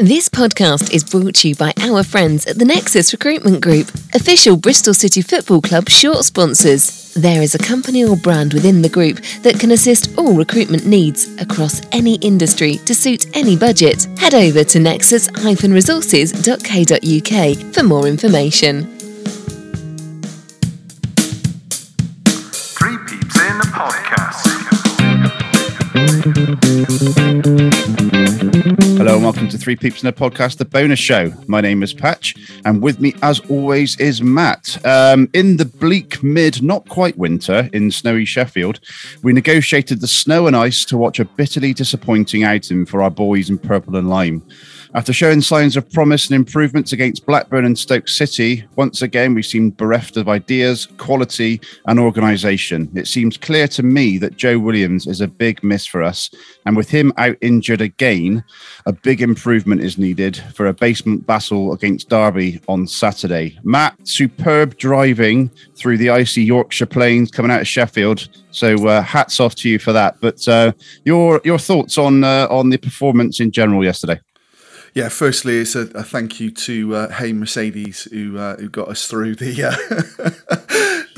This podcast is brought to you by our friends at the Nexus Recruitment Group, official Bristol City Football Club short sponsors. There is a company or brand within the group that can assist all recruitment needs across any industry to suit any budget. Head over to nexus-resources.co.uk for more information. 3 Peeps in the Podcast. Hello and welcome to 3 Peeps in the Podcast, the bonus show. My name is Patch and with me as always is Matt. In the bleak mid, not quite winter, in snowy Sheffield, we negotiated the snow and ice to watch a bitterly disappointing outing for our boys in purple and lime. After showing signs of promise and improvements against Blackburn and Stoke City, once again we seemed bereft of ideas, quality and organisation. It seems clear to me that Joe Williams is a big miss for us, and with him out injured again, a big improvement is needed for a basement battle against Derby on Saturday. Matt, superb driving through the icy Yorkshire plains coming out of Sheffield. So hats off to you for that. But your thoughts on the performance in general yesterday? Yeah, firstly, it's a thank you to Hey Mercedes who got us through the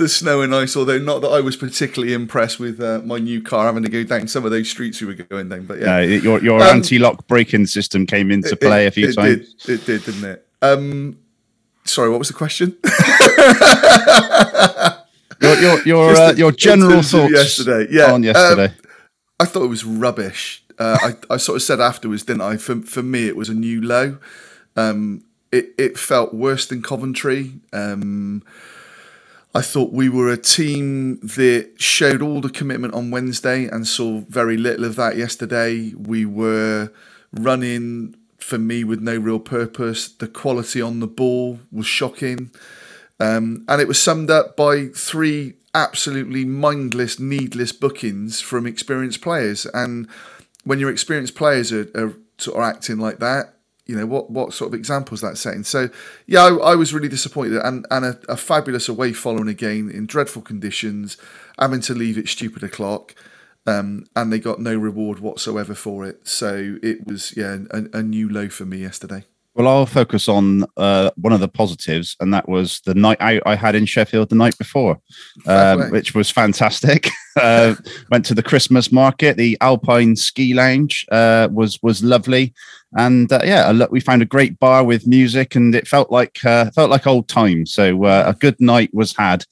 snow and ice. Although not that I was particularly impressed with my new car having to go down some of those streets we were going down. But yeah, your anti-lock braking system came into play a few times. It did, didn't it? Sorry, what was the question? Your general thoughts yesterday. Yeah, on yesterday. I thought it was rubbish. I sort of said afterwards, didn't I? For me, it was a new low. It felt worse than Coventry. I thought we were a team that showed all the commitment on Wednesday and saw very little of that yesterday. We were running, for me, with no real purpose. The quality on the ball was shocking. And it was summed up by 3 absolutely mindless, needless bookings from experienced players. And when your experienced players are sort of acting like that, you know, what sort of example is that setting? So, yeah, I was really disappointed. And a fabulous away following again in dreadful conditions, having to leave at stupid o'clock, and they got no reward whatsoever for it. So it was, yeah, a new low for me yesterday. Well, I'll focus on one of the positives, and that was the night out I had in Sheffield the night before, which was fantastic. Went to the Christmas market. The Alpine Ski Lounge was lovely. And we found a great bar with music, and it felt like old times. So a good night was had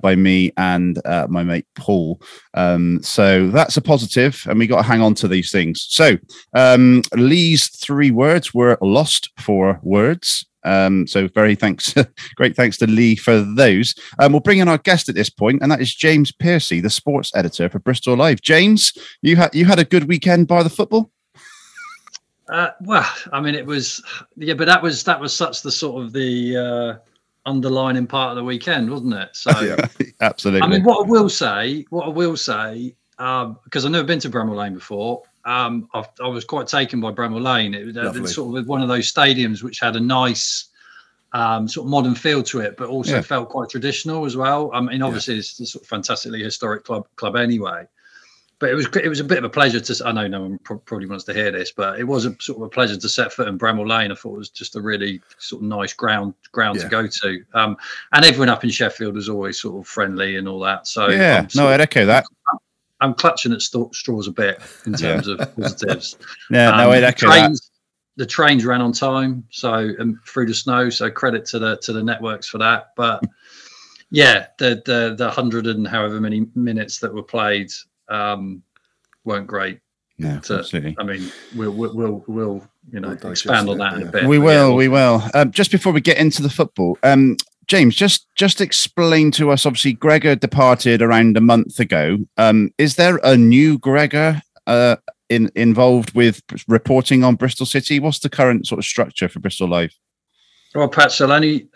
by me and my mate Paul. So that's a positive, and we got to hang on to these things. So Lee's 3 words were lost for words. So great thanks to Lee for those. We'll bring in our guest at this point, and that is James Pearcey, the sports editor for Bristol Live. James, you had a good weekend bar the football. Well, I mean, it was, yeah, but that was such the sort of the underlining part of the weekend, wasn't it? So yeah, absolutely. I mean, what I will say, because I've never been to Bramall Lane before, I was quite taken by Bramall Lane. It was sort of one of those stadiums which had a nice sort of modern feel to it, but also felt quite traditional as well. I mean, obviously, it's a sort of fantastically historic club anyway. But it was a bit of a pleasure to. I know no one probably wants to hear this, but it was a sort of a pleasure to set foot in Bramall Lane. I thought it was just a really sort of nice ground to go to, and everyone up in Sheffield was always sort of friendly and all that. So yeah, I'd echo that. I'm clutching at straws a bit in terms of positives. Yeah, I'd echo that. The trains ran on time, so through the snow. So credit to the networks for that. But yeah, the 100 and however many minutes that were played. Weren't great. No, absolutely. I mean, we'll expand on that in a bit. We will. Just before we get into the football, James, just explain to us. Obviously, Gregor departed around a month ago. Is there a new Gregor involved with reporting on Bristol City? What's the current sort of structure for Bristol Live? Well, Patch, there'll only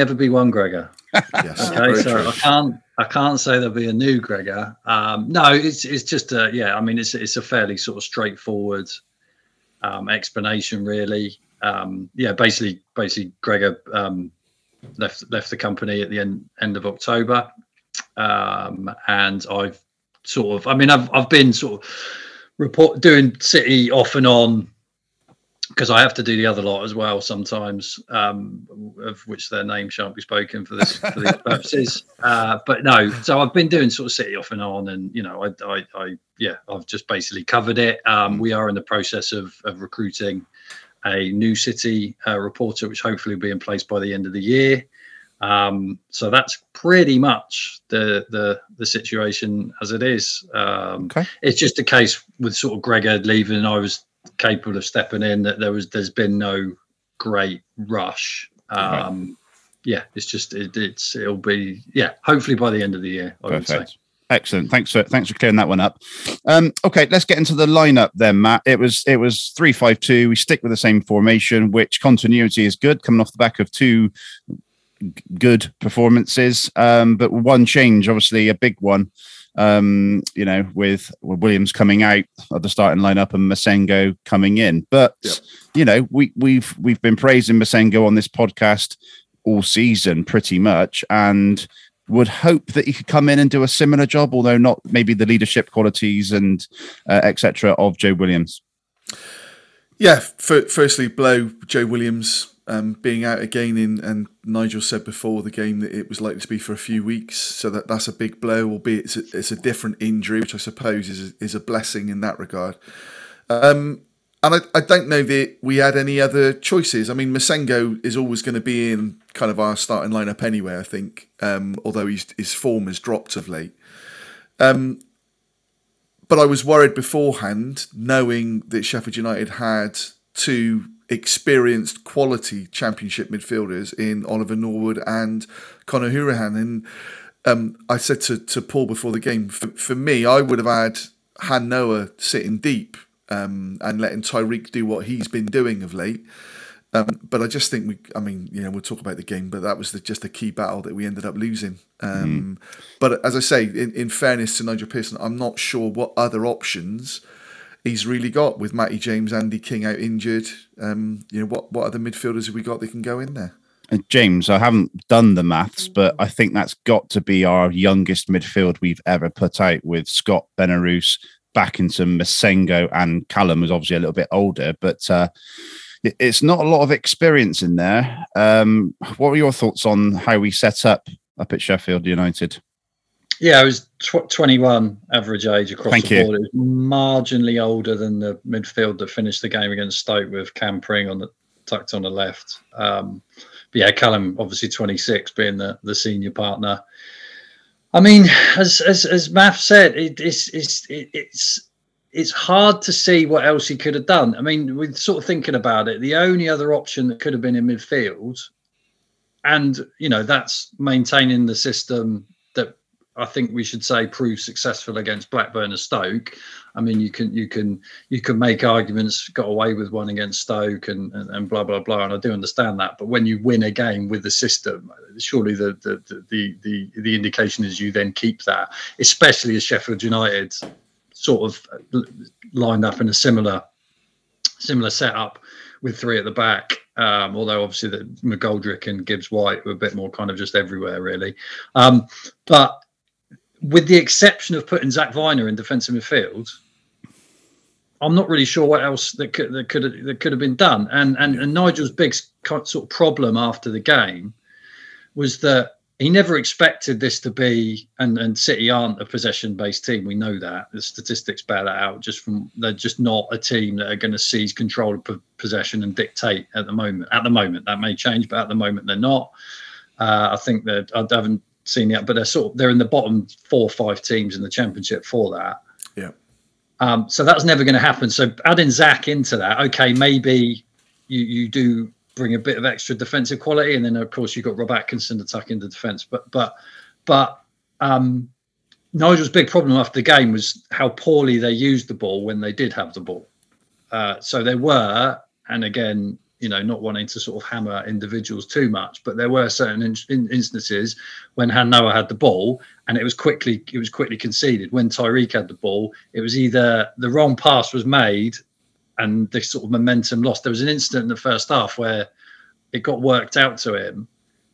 ever be one Gregor. Yes. Okay, so I can't say there'll be a new Gregor. No, it's just I mean, it's a fairly sort of straightforward explanation, really. Basically, Gregor left the company at the end of October, and I've sort of, I mean, I've been sort of doing City off and on because I have to do the other lot as well sometimes, of which their name shan't be spoken for this for these purposes. But no, so I've been doing sort of City off and on, and you know, I've just basically covered it. We are in the process of recruiting a new City reporter, which hopefully will be in place by the end of the year. So that's pretty much the situation as it is. Okay. It's just a case with sort of Gregor leaving. I was capable of stepping in. That there's been no great rush. Hopefully by the end of the year. I would say. Excellent. Thanks for clearing that one up. Okay, let's get into the lineup then, Matt. It was 3-5-2. We stick with the same formation, which continuity is good, coming off the back of two good performances, but one change, obviously a big one, with Williams coming out of the starting lineup and Massengo coming in. But we've been praising Massengo on this podcast all season pretty much, and would hope that he could come in and do a similar job, although not maybe the leadership qualities and etc. of Joe Williams. Yeah, firstly, blow Joe Williams being out again, and Nigel said before the game that it was likely to be for a few weeks, so that's a big blow, albeit it's a different injury, which I suppose is a blessing in that regard. And I don't know that we had any other choices. I mean, Massengo is always going to be in kind of our starting lineup anyway, I think, although his form has dropped of late. But I was worried beforehand, knowing that Sheffield United had two experienced quality Championship midfielders in Oliver Norwood and Conor Hourihan. And I said to Paul before the game, for me, I would have had Han-Noah sitting deep and letting Tyreek do what he's been doing of late. But I just think we'll talk about the game, but that was just a key battle that we ended up losing. But as I say, in fairness to Nigel Pearson, I'm not sure what other options he's really got with Matty James, Andy King out injured. What other midfielders have we got that can go in there? And James, I haven't done the maths, but I think that's got to be our youngest midfield we've ever put out, with Scott, Benarous, Backinson, Massengo, and Callum, who's obviously a little bit older, but it's not a lot of experience in there. What were your thoughts on how we set up at Sheffield United? Yeah, I was 21 average age across the board. It was marginally older than the midfield that finished the game against Stoke, with Cam Pring tucked on the left. But yeah, Callum, obviously 26, being the senior partner. I mean, as Matt said, it's hard to see what else he could have done. I mean, we're sort of thinking about it. The only other option that could have been in midfield, and that's maintaining the system that I think we should say proved successful against Blackburn and Stoke. I mean, you can make arguments, got away with one against Stoke and blah, blah, blah. And I do understand that. But when you win a game with the system, surely the indication is you then keep that, especially as Sheffield United sort of lined up in a similar setup with three at the back. Although obviously that McGoldrick and Gibbs White were a bit more kind of just everywhere, really. But with the exception of putting Zach Viner in defensive midfield, I'm not really sure what else that could have been done. And Nigel's big sort of problem after the game was that he never expected this to be. And City aren't a possession-based team. We know that. The statistics bear that out. They're just not a team that are going to seize control of possession and dictate at the moment. At the moment, that may change, but at the moment they're not. I think that I haven't seen yet, but they're in the bottom 4 or 5 teams in the Championship for that. Yeah. So that's never going to happen. So adding Zach into that, okay, maybe you do bring a bit of extra defensive quality, and then of course you've got Rob Atkinson to tuck into defence. But Nigel's big problem after the game was how poorly they used the ball when they did have the ball. So there were, and again, not wanting to sort of hammer individuals too much, but there were certain instances when Han-Noah had the ball and it was quickly conceded. When Tyreek had the ball, it was either the wrong pass was made and the sort of momentum lost. There was an incident in the first half where it got worked out to him,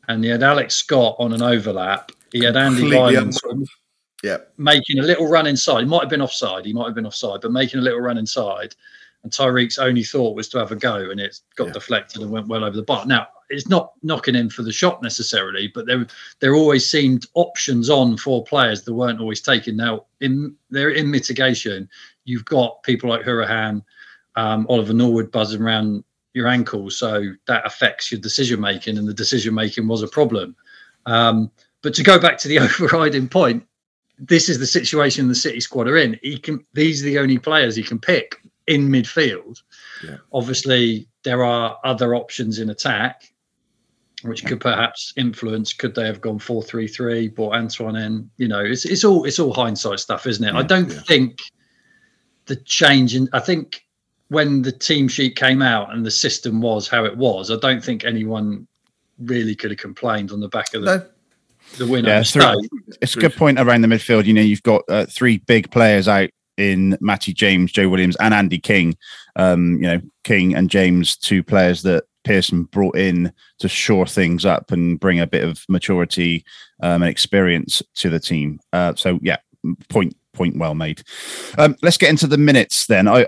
and he had Alex Scott on an overlap. He had Andy Lyons making a little run inside. He might have been offside, but making a little run inside. and Tyreek's only thought was to have a go, and it got deflected and went well over the bar. Now, it's not knocking him for the shot necessarily, but there always seemed options on for players that weren't always taken. Now, in mitigation, you've got people like Hurahan, Oliver Norwood buzzing around your ankle, so that affects your decision-making, and the decision-making was a problem. But to go back to the overriding point, this is the situation the City squad are in. These are the only players he can pick in midfield. Yeah. Obviously, there are other options in attack, which could perhaps influence. Could they have gone 4-3-3, brought Antoine in? You know, it's all hindsight stuff, isn't it? Yeah, I don't think the change in. I think when the team sheet came out and the system was how it was, I don't think anyone really could have complained on the back of the winner. Yeah, it's a good point around the midfield. You know, you've got three big players out in Matty James, Joe Williams, and Andy King. You know, King and James, two players that Pearson brought in to shore things up and bring a bit of maturity and experience to the team. Point well made. Let's get into the minutes then. I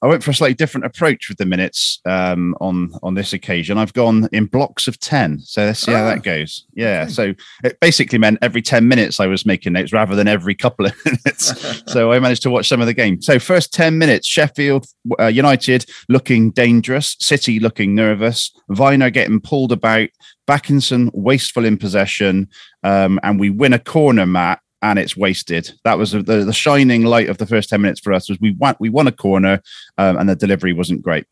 went for a slightly different approach with the minutes on this occasion. I've gone in blocks of 10. So let's see how that goes. Yeah. Okay. So it basically meant every 10 minutes I was making notes rather than every couple of minutes. So I managed to watch some of the game. So first 10 minutes, Sheffield United looking dangerous, City looking nervous, Viner getting pulled about, Atkinson wasteful in possession, and we win a corner, Matt. And it's wasted. That was the shining light of the first 10 minutes for us. Was we won a corner, and the delivery wasn't great.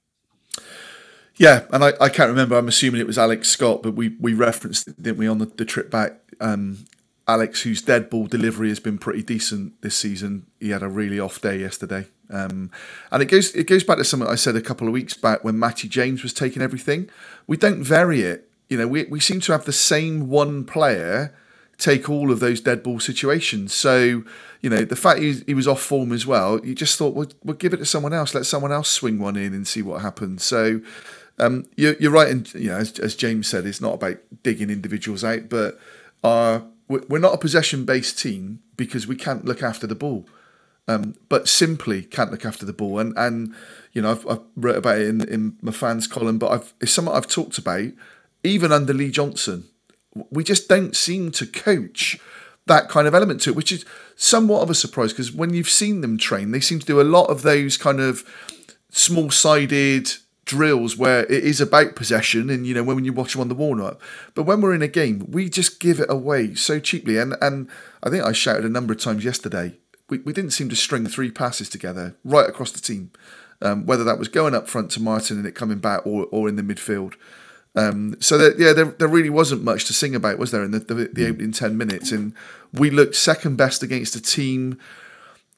Yeah, and I can't remember. I'm assuming it was Alex Scott, but we referenced it, didn't we, on the trip back? Alex, whose dead ball delivery has been pretty decent this season, he had a really off day yesterday. And it goes back to something I said a couple of weeks back when Matty James was taking everything. We don't vary it. You know, we seem to have the same one player take all of those dead ball situations. So, you know, the fact he was off form as well, you just thought, we'll give it to someone else, let someone else swing one in and see what happens. So you're right. And, you know, as James said, it's not about digging individuals out, but we're not a possession-based team because we can't look after the ball, but simply can't look after the ball. And you know, I've wrote about it in my fans column, but it's something I've talked about, even under Lee Johnson. We just don't seem to coach that kind of element to it, which is somewhat of a surprise because when you've seen them train, they seem to do a lot of those kind of small-sided drills where it is about possession and, you know, when you watch them on the warm-up. But when we're in a game, we just give it away so cheaply. And I think I shouted a number of times yesterday, we didn't seem to string three passes together right across the team, whether that was going up front to Martin and it coming back or in the midfield. So there really wasn't much to sing about, was there, in the opening 10 minutes? And we looked second best against a team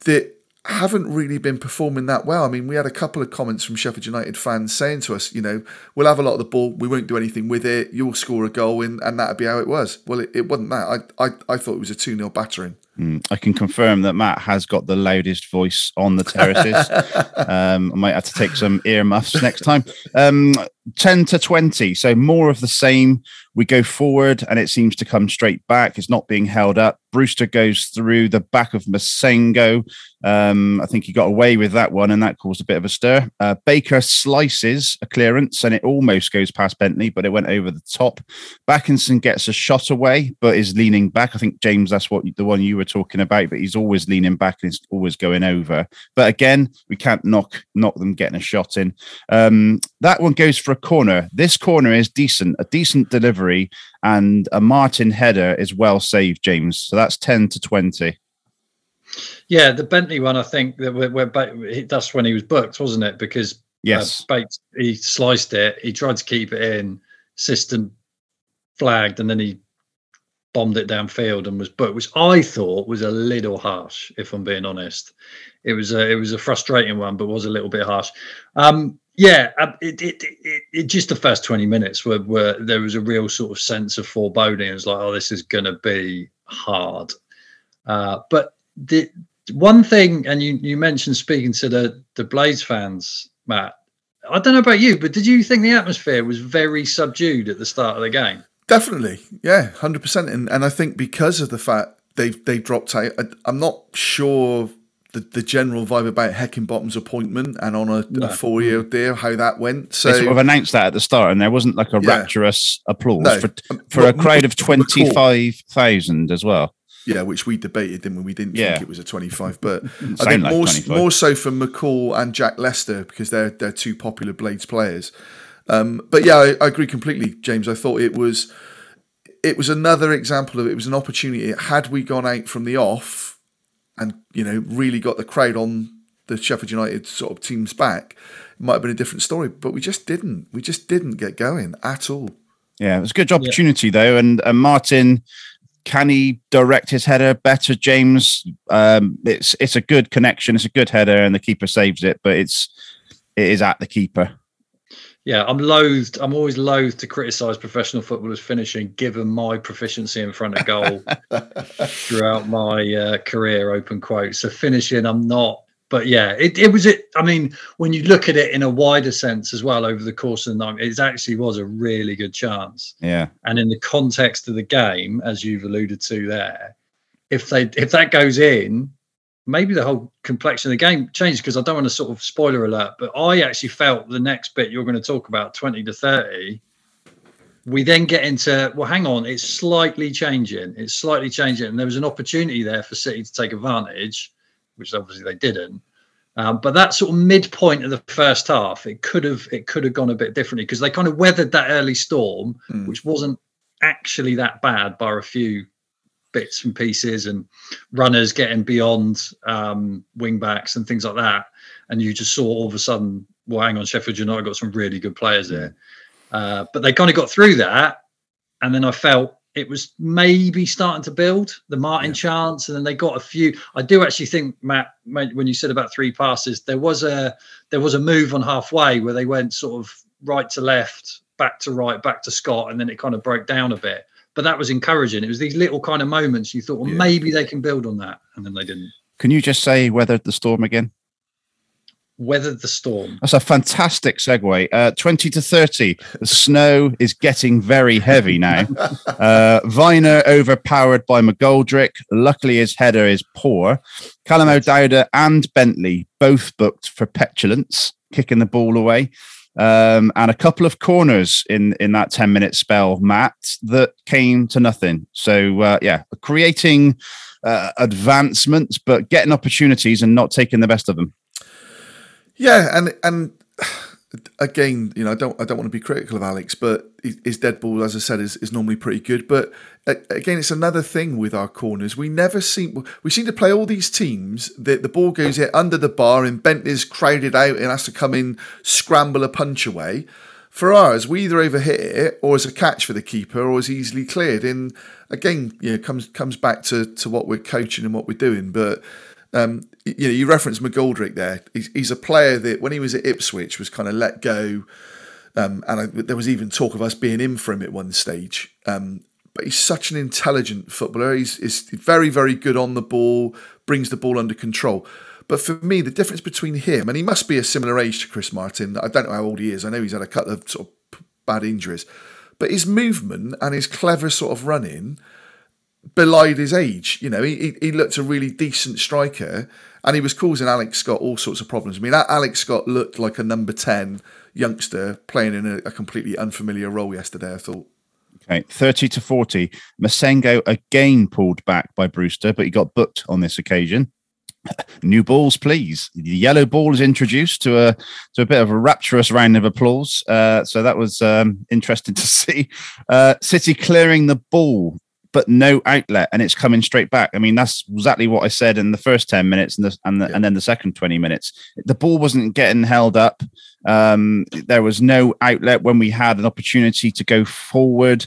that haven't really been performing that well. I mean, we had a couple of comments from Sheffield United fans saying to us, you know, we'll have a lot of the ball, we won't do anything with it, you'll score a goal, and that'd be how it was. Well, it wasn't that. I thought it was a 2-0 battering. I can confirm that Matt has got the loudest voice on the terraces. I might have to take some earmuffs next time. 10 to 20, so more of the same. We go forward and it seems to come straight back. It's not being held up. Brewster goes through the back of Massengo. I think he got away with that one and that caused a bit of a stir. Baker slices a clearance and it almost goes past Bentley, but it went over the top. Atkinson gets a shot away, but is leaning back. I think, James, that's what the one you were talking about, but he's always leaning back and it's always going over. But again, we can't knock them getting a shot in. That one goes for a corner. This corner is decent, a decent delivery, and a Martin header is well saved, James. So that's 10 to 20. Yeah, the Bentley one, I think that that's when he was booked, wasn't it? Because yes, Bates, he sliced it, he tried to keep it in, system flagged, and then he bombed it downfield and was booked, which I thought was a little harsh, if I'm being honest. It was a frustrating one, but was a little bit harsh. It just the first 20 minutes were there was a real sort of sense of foreboding. It was like, oh, this is going to be hard. But the one thing, and you mentioned speaking to the Blades fans, Matt, I don't know about you, but did you think the atmosphere was very subdued at the start of the game? Definitely, yeah, 100%. And I think because of the fact they've dropped out, I'm not sure the general vibe about Heckingbottom's appointment and on a 4-year deal, how that went. So they sort of announced that at the start, and there wasn't like a rapturous applause for a crowd of 25,000 as well. Yeah, which we debated, didn't we? We didn't think it was a 25, but I think like more so for McCall and Jack Lester, because they're two popular Blades players. But yeah, I agree completely, James. I thought it was another example of it was an opportunity. Had we gone out from the off and really got the crowd on the Sheffield United sort of team's back, it might have been a different story. But we just didn't. We just didn't get going at all. Yeah, it was a good opportunity though, and Martin. Can he direct his header better, James? It's a good connection. It's a good header, and the keeper saves it. But it is at the keeper. Yeah, I'm always loath to criticise professional footballers' finishing, given my proficiency in front of goal throughout my career. Open quote. So finishing, I'm not. But yeah, it was it. I mean, when you look at it in a wider sense as well, over the course of the night, it actually was a really good chance. Yeah. And in the context of the game, as you've alluded to there, if that goes in, maybe the whole complexion of the game changes. Because I don't want to sort of spoiler alert, but I actually felt the next bit you're going to talk about, 20 to 30, we then get into, well, hang on, it's slightly changing. It's slightly changing. And there was an opportunity there for City to take advantage, which obviously they didn't. But that sort of midpoint of the first half, it could have gone a bit differently because they kind of weathered that early storm, which wasn't actually that bad by a few bits and pieces and runners getting beyond wing backs and things like that. And you just saw all of a sudden, well, hang on, Sheffield United got some really good players there. But they kind of got through that. And then I felt, it was maybe starting to build the Martin chance, and then they got a few. I do actually think, Matt, when you said about three passes, there was a move on halfway where they went sort of right to left, back to right, back to Scott, and then it kind of broke down a bit. But that was encouraging. It was these little kind of moments you thought, well, maybe they can build on that, and then they didn't. Can you just say weathered the storm again? Weathered the storm. That's a fantastic segue. 20 to 30. The snow is getting very heavy now. Viner overpowered by McGoldrick. Luckily, his header is poor. Callum O'Dowda and Bentley both booked for petulance, kicking the ball away. And a couple of corners in that 10-minute spell, Matt, that came to nothing. So, creating advancements, but getting opportunities and not taking the best of them. Yeah, and again, I don't want to be critical of Alex, but his dead ball, as I said, is normally pretty good. But again, it's another thing with our corners. We seem to play all these teams that the ball goes in under the bar and Bentley's crowded out and has to come in, scramble a punch away. For ours, we either overhit it or as a catch for the keeper or is easily cleared. And again, comes back to what we're coaching and what we're doing, but. You referenced McGoldrick there. He's a player that when he was at Ipswich was kind of let go, and there was even talk of us being in for him at one stage. But he's such an intelligent footballer. He's very, very good on the ball, brings the ball under control. But for me, the difference between him, and he must be a similar age to Chris Martin. I don't know how old he is. I know he's had a couple of sort of bad injuries. But his movement and his clever sort of running belied his age. He looked a really decent striker and he was causing Alex Scott all sorts of problems. I mean, Alex Scott looked like a number 10 youngster playing in a completely unfamiliar role yesterday, I thought. Okay, 30 to 40. Massengo again pulled back by Brewster, but he got booked on this occasion. New balls, please. The yellow ball is introduced to a bit of a rapturous round of applause. So that was interesting to see. City clearing the ball, but no outlet, and it's coming straight back. I mean, that's exactly what I said in the first 10 minutes and then the second 20 minutes. The ball wasn't getting held up. There was no outlet when we had an opportunity to go forward.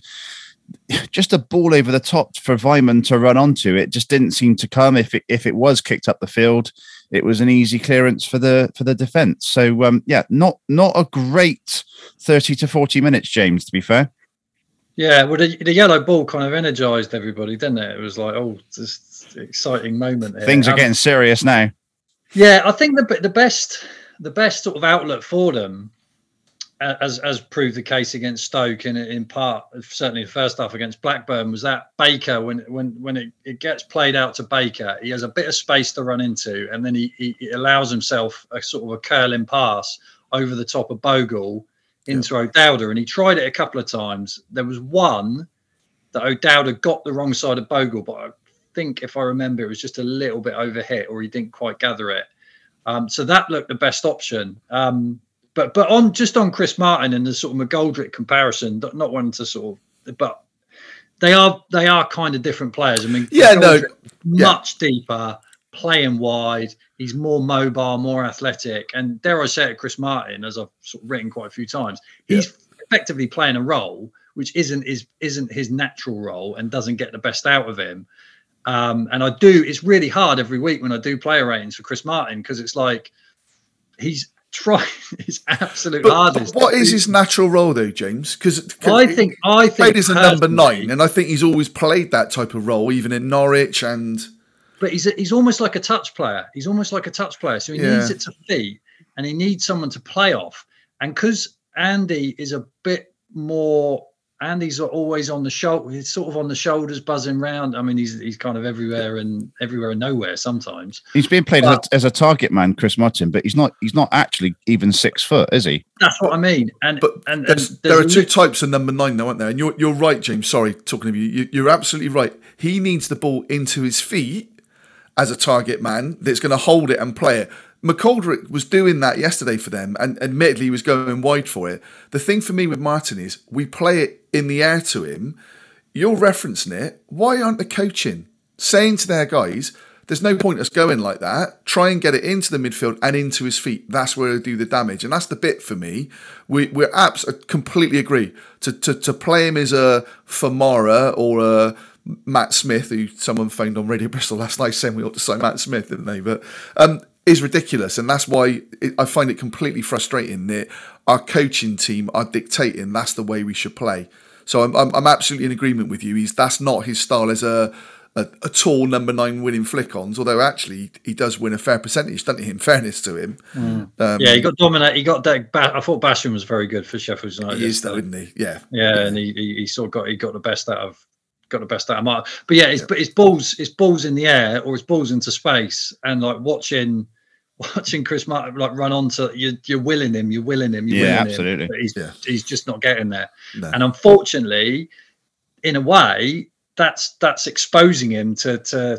Just a ball over the top for Weimann to run onto. It just didn't seem to come. If it was kicked up the field, it was an easy clearance for the defence. So, not a great 30 to 40 minutes, James, to be fair. Yeah, well, the yellow ball kind of energised everybody, didn't it? It was like, oh, this exciting moment here. Things are getting serious now. Yeah, I think the best sort of outlet for them as proved the case against Stoke, and in part, certainly the first half against Blackburn, was that Baker, when it gets played out to Baker, he has a bit of space to run into, and then he allows himself a sort of a curling pass over the top of Bogle into O'Dowda, and he tried it a couple of times. There was one that O'Dowda got the wrong side of Bogle, but I think, if I remember, it was just a little bit overhit, or he didn't quite gather it. So that looked the best option. But on Chris Martin and the sort of McGoldrick comparison, not one to sort of, but they are kind of different players. I mean, much deeper, playing wide. He's more mobile, more athletic, and dare I say it, Chris Martin, as I've sort of written quite a few times, he's effectively playing a role which isn't his natural role and doesn't get the best out of him. And I do. It's really hard every week when I do player ratings for Chris Martin, because it's like he's trying his absolute hardest. But what is his natural role, though, James? Because I think played as a number 9, and I think he's always played that type of role, even in Norwich. And but he's almost like a touch player. He's almost like a touch player. So he needs it to feet, and he needs someone to play off. And because Andy is a bit more. Andy's always on the shoulder. He's sort of on the shoulders, buzzing round. I mean, he's kind of everywhere and nowhere sometimes. He's been played as a target man, Chris Martin, but he's not actually even 6 foot, is he? That's what I mean. And there are two types of number 9, though, aren't there? And you're right, James. Sorry, talking to you. You're absolutely right. He needs the ball into his feet as a target man that's going to hold it and play it. McGoldrick was doing that yesterday for them, and admittedly he was going wide for it. The thing for me with Martin is we play it in the air to him. You're referencing it. Why aren't the coaching saying to their guys, there's no point us going like that. Try and get it into the midfield and into his feet. That's where he'll do the damage. And that's the bit for me. We're completely agree. To play him as a Famara or a Matt Smith, who someone phoned on Radio Bristol last night saying we ought to sign Matt Smith, didn't they? But is ridiculous, and that's why I find it completely frustrating that our coaching team are dictating that's the way we should play. So I'm absolutely in agreement with you. That's not his style as a tall number 9 winning flick-ons. Although actually he does win a fair percentage, doesn't he? In fairness to him, he got dominated. He got that. I thought Basham was very good for Sheffield United. He is, though, isn't he? Yeah. And he sort of got the best out of. Got the best out of Martin. But it's balls in the air, or it's balls into space, and like watching Chris Martin like run onto you're willing him. Absolutely. But he's just not getting there. No. And unfortunately, in a way, that's exposing him to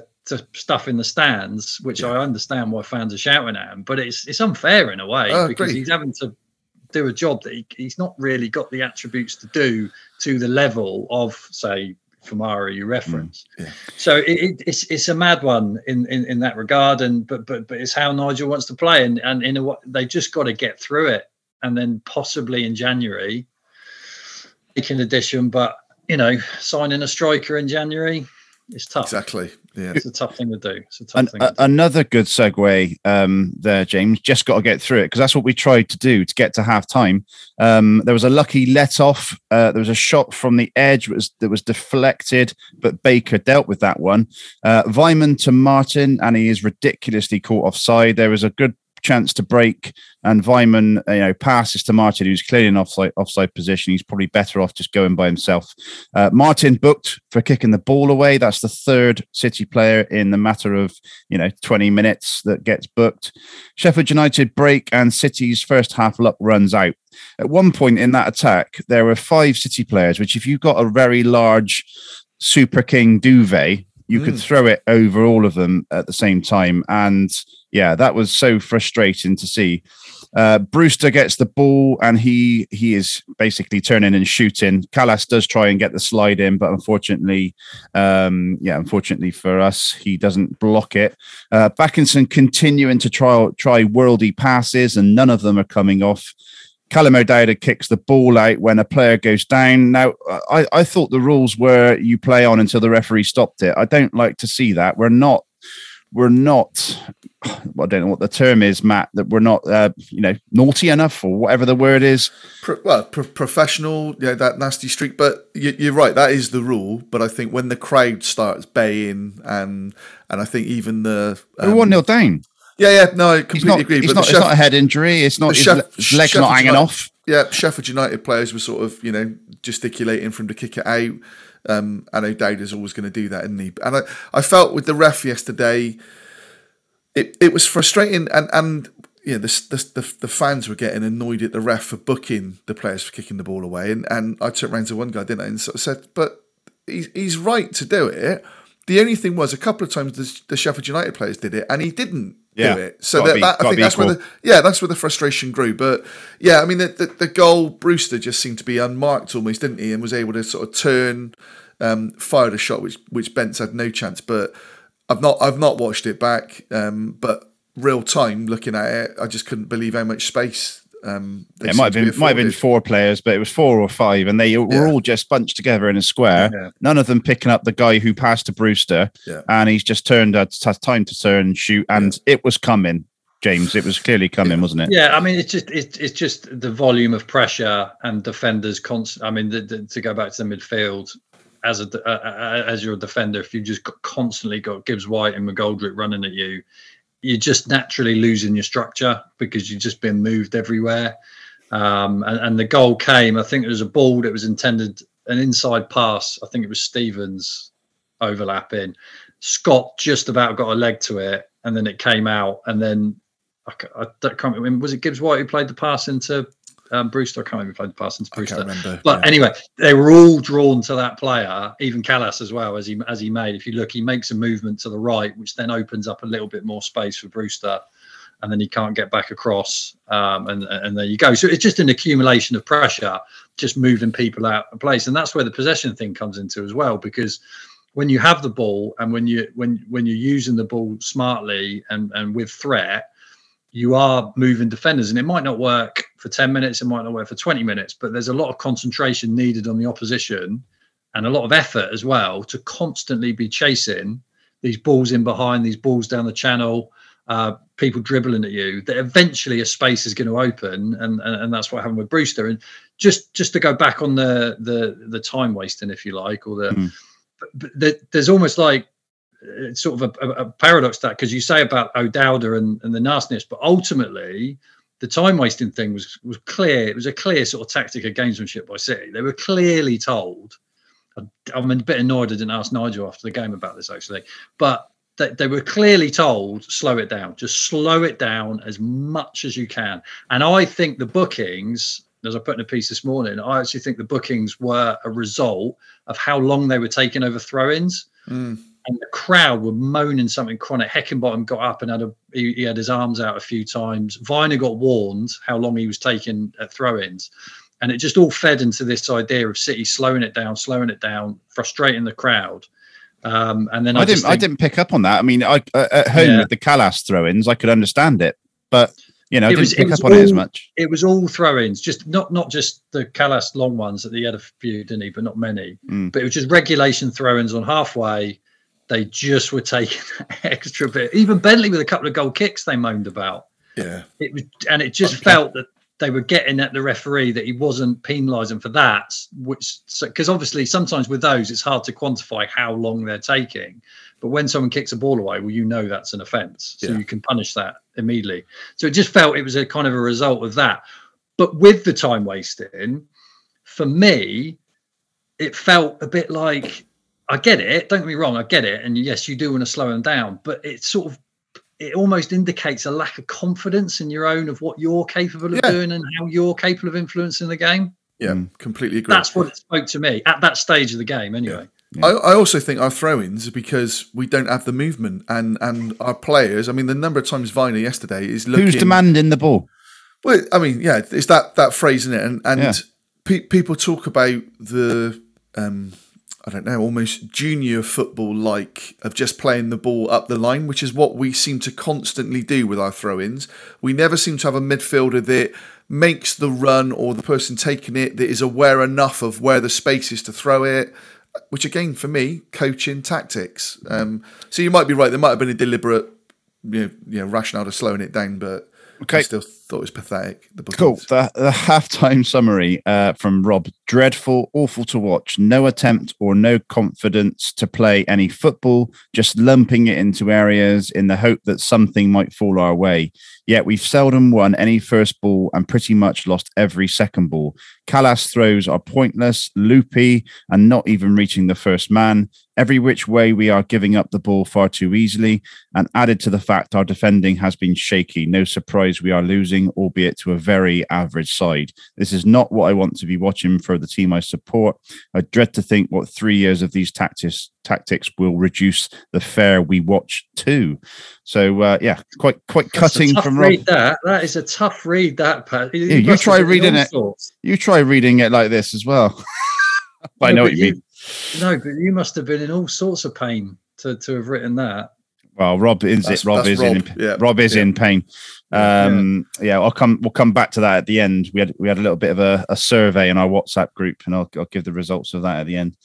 stuff in the stands, which I understand why fans are shouting at him, but it's unfair in a way because he's having to do a job that he's not really got the attributes to do to the level of, say, Famara you reference. So it's a mad one in that regard, and but it's how Nigel wants to play, and in a way they just got to get through it, and then possibly in January make an addition. But signing a striker in January is tough. Exactly. Yeah, it's a tough thing to do. Another good segue there, James. Just got to get through it, because that's what we tried to do to get to half time. There was a lucky let off. There was a shot from the edge that was deflected, but Baker dealt with that one. Vyman to Martin, and he is ridiculously caught offside. There was a good chance to break, and Vyman, passes to Martin, who's clearly in offside position. He's probably better off just going by himself. Martin booked for kicking the ball away. That's the third City player in the matter of 20 minutes that gets booked. Sheffield United break, and City's first half luck runs out. At one point in that attack, there were 5 City players, which if you've got a very large Super King duvet, you could throw it over all of them at the same time. And that was so frustrating to see. Brewster gets the ball, and he is basically turning and shooting. Kalas does try and get the slide in, but unfortunately for us, he doesn't block it. Atkinson continuing to try worldy passes, and none of them are coming off. Callum O'Dowda kicks the ball out when a player goes down. Now, I thought the rules were you play on until the referee stopped it. I don't like to see that. We're not. I don't know what the term is, Matt. That we're not, naughty enough, or whatever the word is. Professional, that nasty streak. But you're right, that is the rule. But I think when the crowd starts baying, and I think even the we're 1-0 down. I completely agree. It's not a head injury. It's not his leg's not hanging off. Yeah, Sheffield United players were sort of, you know, gesticulating from the kick it out. And O'Dowda's always going to do that, isn't he? And I felt with the ref yesterday, it was frustrating, and you know, the fans were getting annoyed at the ref for booking the players for kicking the ball away. And I took round to one guy, didn't I, and sort of said, but he's right to do it. The only thing was, a couple of times the Sheffield United players did it, and he didn't do it. So I think that's where the frustration grew. But yeah, I mean, the goal, Brewster just seemed to be unmarked almost, didn't he? And was able to sort of turn, fired a shot which Bentz had no chance. But I've not watched it back. But real time looking at it, I just couldn't believe how much space. It might have been four players, but it was four or five, and they were all just bunched together in a square. Yeah. None of them picking up the guy who passed to Brewster, and he's just had time to turn and shoot, and it was coming, James. It was clearly coming, wasn't it? Yeah, I mean, it's just the volume of pressure and defenders constant. I mean, to go back to the midfield, as you're a defender, if you just constantly got Gibbs White and McGoldrick running at you, you're just naturally losing your structure because you've just been moved everywhere. And the goal came, I think it was a ball that was intended, an inside pass. I think it was Stevens overlapping. Scott just about got a leg to it, and then it came out. And then I can't remember, was it Gibbs White who played the pass into Brewster? I can't remember who played the pass into Brewster. I can't remember, but anyway, they were all drawn to that player, even Kalas as well, as he made. If you look, he makes a movement to the right, which then opens up a little bit more space for Brewster, and then he can't get back across. And there you go. So it's just an accumulation of pressure, just moving people out of place. And that's where the possession thing comes into as well, because when you have the ball and when you're using the ball smartly and with threat, you are moving defenders, and it might not work for 10 minutes, it might not work for 20 minutes, but there's a lot of concentration needed on the opposition and a lot of effort as well to constantly be chasing these balls in behind, these balls down the channel, people dribbling at you, that eventually a space is going to open, and that's what happened with Brewster. And just to go back on the time wasting, if you like, or there's almost like, it's sort of a paradox that, because you say about O'Dowda and the nastiness, but ultimately the time wasting thing was clear. It was a clear sort of tactic of gamesmanship by City. They were clearly told. I'm a bit annoyed I didn't ask Nigel after the game about this actually, but they were clearly told, slow it down, just slow it down as much as you can. And I think the bookings, as I put in a piece this morning, I actually think the bookings were a result of how long they were taking over throw-ins. Mm. And the crowd were moaning something chronic. Heckingbottom got up and he had his arms out a few times. Viner got warned how long he was taking at throw-ins. And it just all fed into this idea of City slowing it down, frustrating the crowd. And then I didn't pick up on that. I mean, at home with the Callas throw-ins, I could understand it. But, you know, I didn't pick up on it as much. It was all throw-ins, just not just the Callas long ones that he had a few, didn't he? But not many. Mm. But it was just regulation throw-ins on halfway. They just were taking that extra bit. Even Bentley with a couple of goal kicks they moaned about. Yeah. It just felt that they were getting at the referee, that he wasn't penalising for that, because obviously sometimes with those it's hard to quantify how long they're taking. But when someone kicks a ball away, well, you know that's an offence. So you can punish that immediately. So it just felt it was a kind of a result of that. But with the time wasting, for me, it felt a bit like... I get it. Don't get me wrong. I get it. And yes, you do want to slow them down, but it almost indicates a lack of confidence in your own of what you're capable of doing and how you're capable of influencing the game. Yeah, completely agree. That's what it spoke to me at that stage of the game anyway. Yeah. Yeah. I also think our throw-ins, because we don't have the movement and our players, I mean, the number of times Viner yesterday is looking... Who's demanding the ball? Well, I mean, yeah, it's that phrase, isn't it? People talk about the... I don't know, almost junior football-like of just playing the ball up the line, which is what we seem to constantly do with our throw-ins. We never seem to have a midfielder that makes the run, or the person taking it that is aware enough of where the space is to throw it, which again, for me, coaching tactics. So you might be right. There might have been a deliberate rationale to slowing it down, but I still thought it was pathetic. Cool. The halftime summary from Rob. Dreadful, awful to watch. No attempt or no confidence to play any football, just lumping it into areas in the hope that something might fall our way. Yet we've seldom won any first ball and pretty much lost every second ball. Kalas throws are pointless, loopy, and not even reaching the first man. Every which way we are giving up the ball far too easily, and added to the fact our defending has been shaky. No surprise we are losing, albeit to a very average side. This is not what I want to be watching for the team I support. I dread to think what 3 years of these tactics will reduce the fare we watch to. So yeah, quite cutting from Rob. That is a tough read. That Pat, yeah, you try reading it. You try reading it like this as well. But I know what you mean. No, but you must have been in all sorts of pain to have written that. Well, Rob is in pain. We'll come back to that at the end. We had a little bit of a survey in our WhatsApp group, and I'll give the results of that at the end.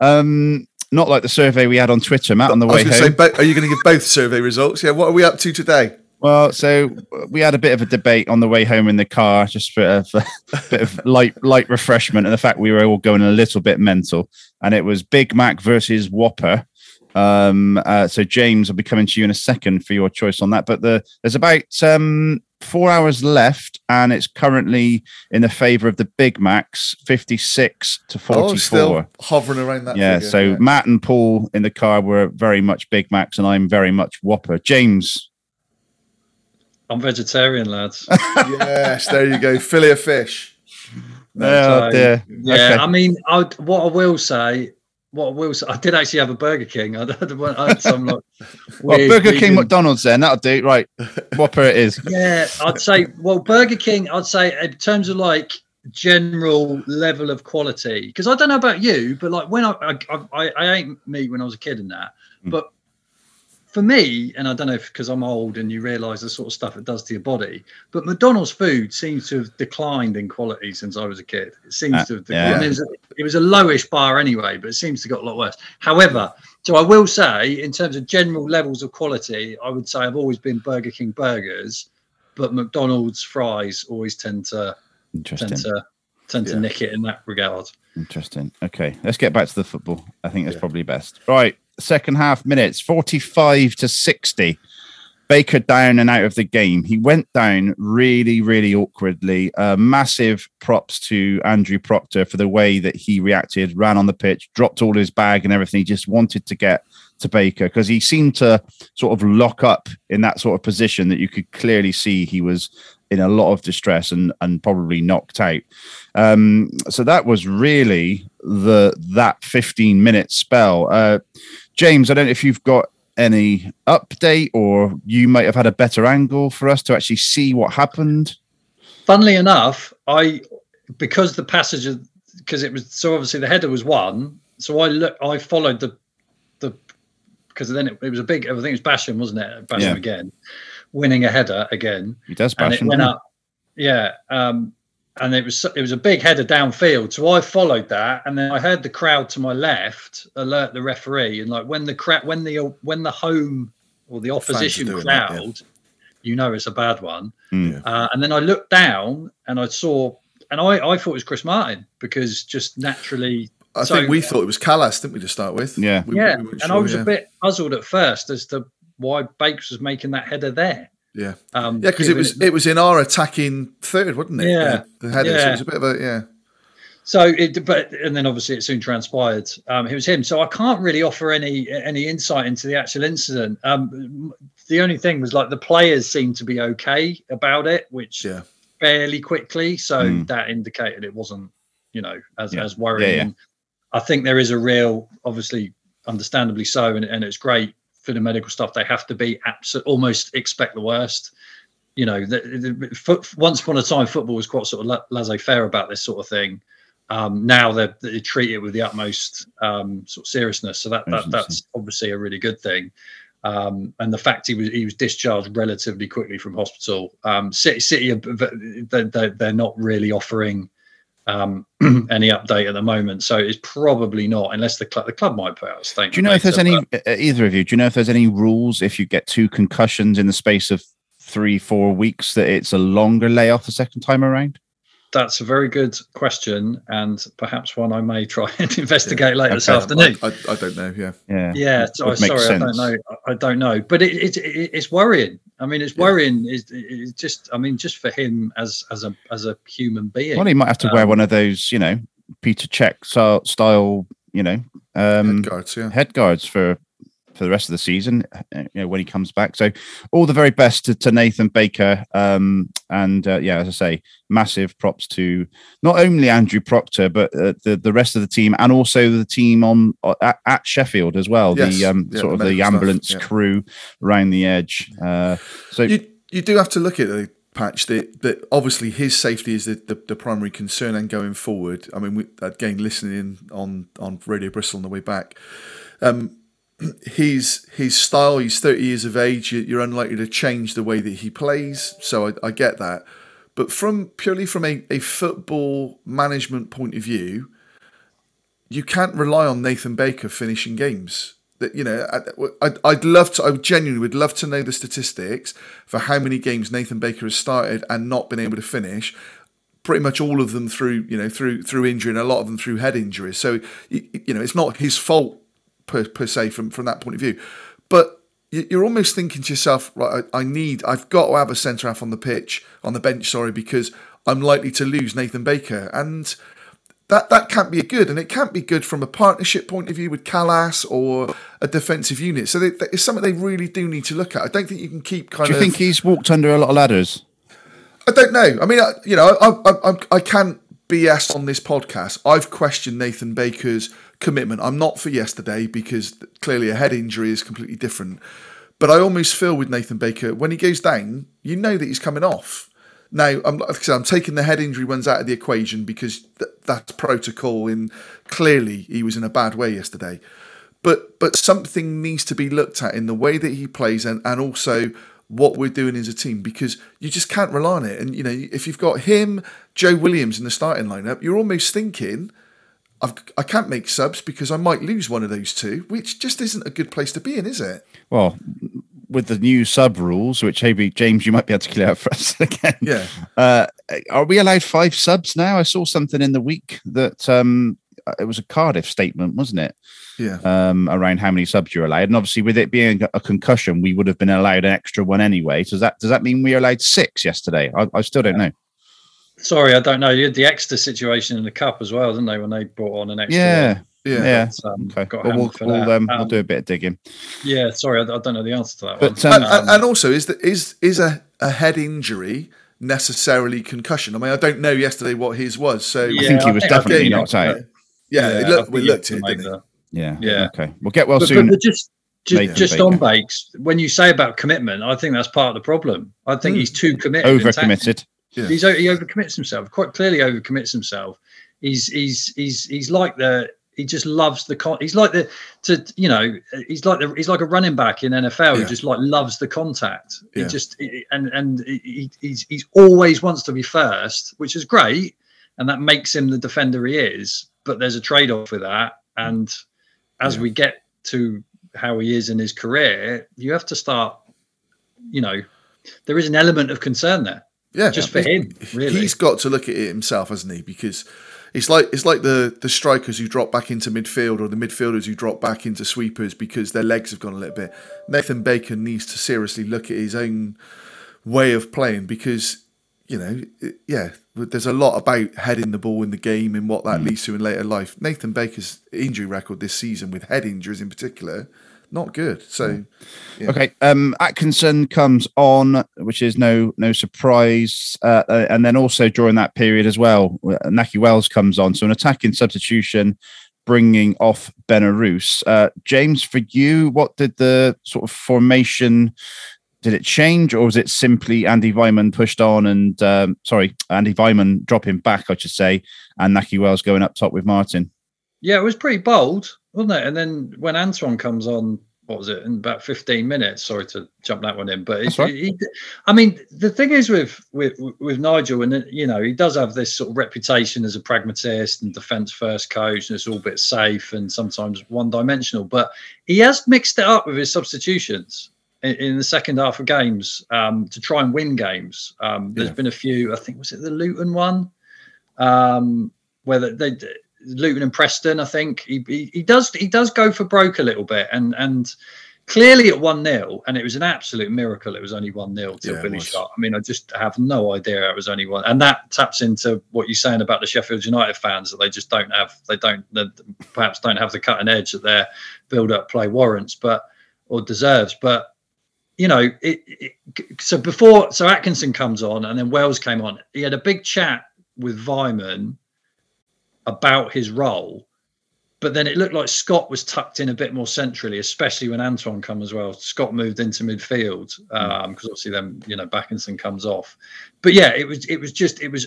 Not like the survey we had on Twitter, Matt. Are you going to give both survey results? Yeah. What are we up to today? Well, so we had a bit of a debate on the way home in the car, just for a bit of light refreshment, and the fact we were all going a little bit mental. And it was Big Mac versus Whopper. So James, I'll be coming to you in a second for your choice on that. But there's about 4 hours left, and it's currently in the favour of the Big Macs, 56-44. Oh, still hovering around that. Yeah. Figure, so yeah. Matt and Paul in the car were very much Big Macs, and I'm very much Whopper. James. I'm vegetarian, lads. Yes, there you go. Fillet of fish. Oh, dear. Yeah, okay. I mean, what I will say, I did actually have a Burger King. I had some like Burger King, McDonald's, then that'll do, right? Whopper it is. Yeah, I'd say. Well, Burger King, I'd say in terms of like general level of quality, because I don't know about you, but like when I ate meat when I was a kid and that, but. For me, and I don't know if because I'm old and you realise the sort of stuff it does to your body, but McDonald's food seems to have declined in quality since I was a kid. It seems to have declined. Yeah. It was a lowish bar anyway, but it seems to have got a lot worse. However, so I will say, in terms of general levels of quality, I would say I've always been Burger King burgers, but McDonald's fries always tend to nick it in that regard. Interesting. Okay, let's get back to the football. I think that's probably best. Right. Second half minutes, 45-60. Baker down and out of the game. He went down really, really awkwardly. Massive props to Andrew Proctor for the way that he reacted, ran on the pitch, dropped all his bag and everything. He just wanted to get to Baker because he seemed to sort of lock up in that sort of position that you could clearly see he was in a lot of distress and probably knocked out. So that was really that 15-minute spell. James, I don't know if you've got any update or you might have had a better angle for us to actually see what happened. Funnily enough, obviously the header was one. So I followed the because then it was a big, I think it was Basham, wasn't it? Basham again, winning a header again. He does Basham. And it went up. Yeah. And it was a big header downfield, so I followed that, and then I heard the crowd to my left alert the referee, and like when the home or the opposition crowd, you know it's a bad one. Mm. And then I looked down and I saw, and I thought it was Chris Martin because just naturally. I think we thought it was Callas, didn't we, to start with? Yeah, I was a bit puzzled at first as to why Bakes was making that header there. Yeah, because it was in our attacking third, wasn't it? Yeah, the header. Yeah. So it was a bit of a So then obviously it soon transpired. It was him. So I can't really offer any insight into the actual incident. The only thing was like the players seemed to be okay about it, which fairly quickly. So that indicated it wasn't, as worrying. Yeah, yeah. I think there is a real, obviously, understandably so, and it's great. For the medical stuff, they have to be almost expect the worst. You know, once upon a time, football was quite sort of laissez-faire about this sort of thing. Now they treat it with the utmost sort of seriousness. So that's obviously a really good thing. And the fact he was discharged relatively quickly from hospital. City, they're not really offering any update at the moment, so it's probably not, unless the club might put out a statement. Do you know if there's any rules if you get two concussions in the space of 3-4 weeks that it's a longer layoff the second time around? That's a very good question, and perhaps one I may try and investigate later this afternoon. I don't know. Yeah. Sorry, I don't know. But it's worrying. I mean, it's worrying. It's just, I mean, just for him as a human being. Well, he might have to wear one of those, Peter Cech style, head guards for the rest of the season, when he comes back. So all the very best to Nathan Baker. As I say, massive props to not only Andrew Proctor, but the rest of the team, and also the team on at Sheffield as well. Yes. The ambulance crew around the edge. So you do have to look at the Patch, that obviously his safety is the primary concern, and going forward. I mean, again, listening in on Radio Bristol on the way back, his style, he's 30 years of age, you're unlikely to change the way that he plays, so I get that. But from a football management point of view, you can't rely on Nathan Baker finishing games. That, I genuinely would love to know the statistics for how many games Nathan Baker has started and not been able to finish. Pretty much all of them through injury, and a lot of them through head injuries. So, it's not his fault per se from that point of view. But you're almost thinking to yourself, right, I've got to have a centre half on the bench, because I'm likely to lose Nathan Baker, and that can't be good, and it can't be good from a partnership point of view with Kalas or a defensive unit. So it's something they really do need to look at. I don't think you can keep Do you think he's walked under a lot of ladders? I don't know. I mean, I can't BS on this podcast. I've questioned Nathan Baker's commitment. I'm not for yesterday, because clearly a head injury is completely different. But I almost feel with Nathan Baker, when he goes down, you know that he's coming off. Now, I'm taking the head injury ones out of the equation, because that's protocol, and clearly he was in a bad way yesterday. But something needs to be looked at in the way that he plays, and also what we're doing as a team, because you just can't rely on it. And, if you've got him, Joe Williams in the starting lineup, you're almost thinking, I can't make subs because I might lose one of those two, which just isn't a good place to be in, is it? Well, with the new sub rules, which, hey, James, you might be able to clear out for us again. Yeah. Are we allowed 5 subs now? I saw something in the week that it was a Cardiff statement, wasn't it? Yeah. Around how many subs you're allowed. And obviously, with it being a concussion, we would have been allowed an extra one anyway. So does that mean we were allowed 6 yesterday? I still don't know. Sorry, I don't know. You had the extra situation in the cup as well, didn't they, when they brought on an extra? Yeah. Okay. We'll do a bit of digging. Yeah, sorry, I don't know the answer to that one. And also, is a head injury necessarily concussion? I mean, I don't know yesterday what his was. So I think he was definitely knocked out. We looked at it, didn't it? Yeah. Okay. We'll get well soon. But just on Bakes, when you say about commitment, I think that's part of the problem. I think he's too committed. Overcommitted. Yeah. He overcommits himself. Quite clearly, overcommits himself. He's like the. He just loves the con. He's like the. He's like a running back in NFL. Yeah. He just loves the contact. Yeah. He's always wants to be first, which is great, and that makes him the defender he is. But there's a trade off with that, and as we get to how he is in his career, you have to start. There is an element of concern there. Yeah, just for him, really. He's got to look at it himself, hasn't he? Because it's like the strikers who drop back into midfield, or the midfielders who drop back into sweepers because their legs have gone a little bit. Nathan Baker needs to seriously look at his own way of playing, because there's a lot about heading the ball in the game and what that leads to in later life. Nathan Baker's injury record this season, with head injuries in particular, not good. So, yeah. Okay. Atkinson comes on, which is no surprise. And then also during that period as well, Naki Wells comes on. So an attacking substitution, bringing off Benarous. James, for you, what did the sort of formation? Did it change, or was it simply Andy Vyman pushed on and Andy Vyman dropping back, I should say, and Naki Wells going up top with Martin? Yeah, it was pretty bold, wasn't it? And then when Antoine comes on, what was it, in about 15 minutes? Sorry to jump that one in, but the thing is with Nigel, and he does have this sort of reputation as a pragmatist and defence first coach, and it's all a bit safe and sometimes one dimensional. But he has mixed it up with his substitutions. in the second half of games to try and win games. There's been a few, I think, was it the Luton one? Where they Luton and Preston, I think. He does go for broke a little bit. And clearly at 1-0, and it was an absolute miracle it was only 1-0 till Billy Sharp. I mean, I just have no idea it was only one. And that taps into what you're saying about the Sheffield United fans, that they just don't have, they perhaps don't have the cutting edge that their build-up play warrants, but or deserves. But, you know, so Atkinson comes on and then Wells came on. He had a big chat with Vyman about his role, but then it looked like Scott was tucked in a bit more centrally, especially when Antoine come as well. Scott moved into midfield because obviously then, you know, Atkinson comes off. But yeah, it was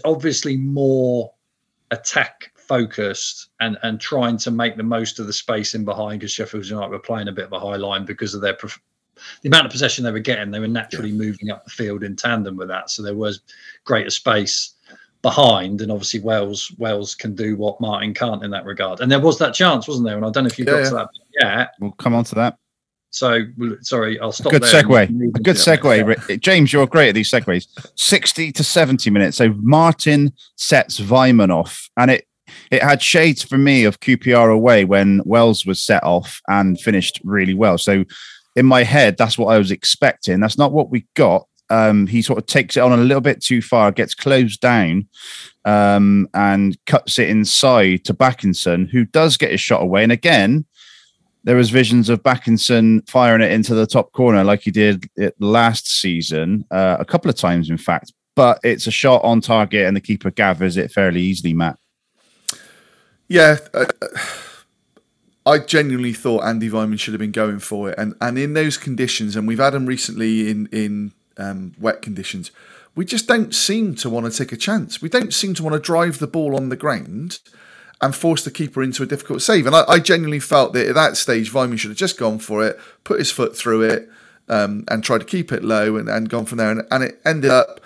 obviously more attack focused and trying to make the most of the space in behind, because Sheffield United were playing a bit of a high line because of their the amount of possession they were getting. They were naturally moving up the field in tandem with that, so there was greater space behind, and obviously Wells can do what Martin can't in that regard. And there was that chance, wasn't there? And I don't know if you got to that. Yeah, we'll come on to that. So sorry, I'll stop. Good segue. James, you're great at these segues. 60 to 70 minutes. So Martin sets Vyman off, and it had shades for me of QPR away when Wells was set off and finished really well. So in my head, that's what I was expecting. That's not what we got. He sort of takes it on a little bit too far, gets closed down and cuts it inside to Atkinson, who does get his shot away. And again, there was visions of Atkinson firing it into the top corner like he did it last season, a couple of times, in fact. But it's a shot on target and the keeper gathers it fairly easily, Matt. Yeah, I genuinely thought Andy Vyman should have been going for it. And in those conditions, and we've had him recently in wet conditions, we just don't seem to want to take a chance. We don't seem to want to drive the ball on the ground and force the keeper into a difficult save. And I genuinely felt that at that stage, Vyman should have just gone for it, put his foot through it and tried to keep it low and gone from there. And it ended up,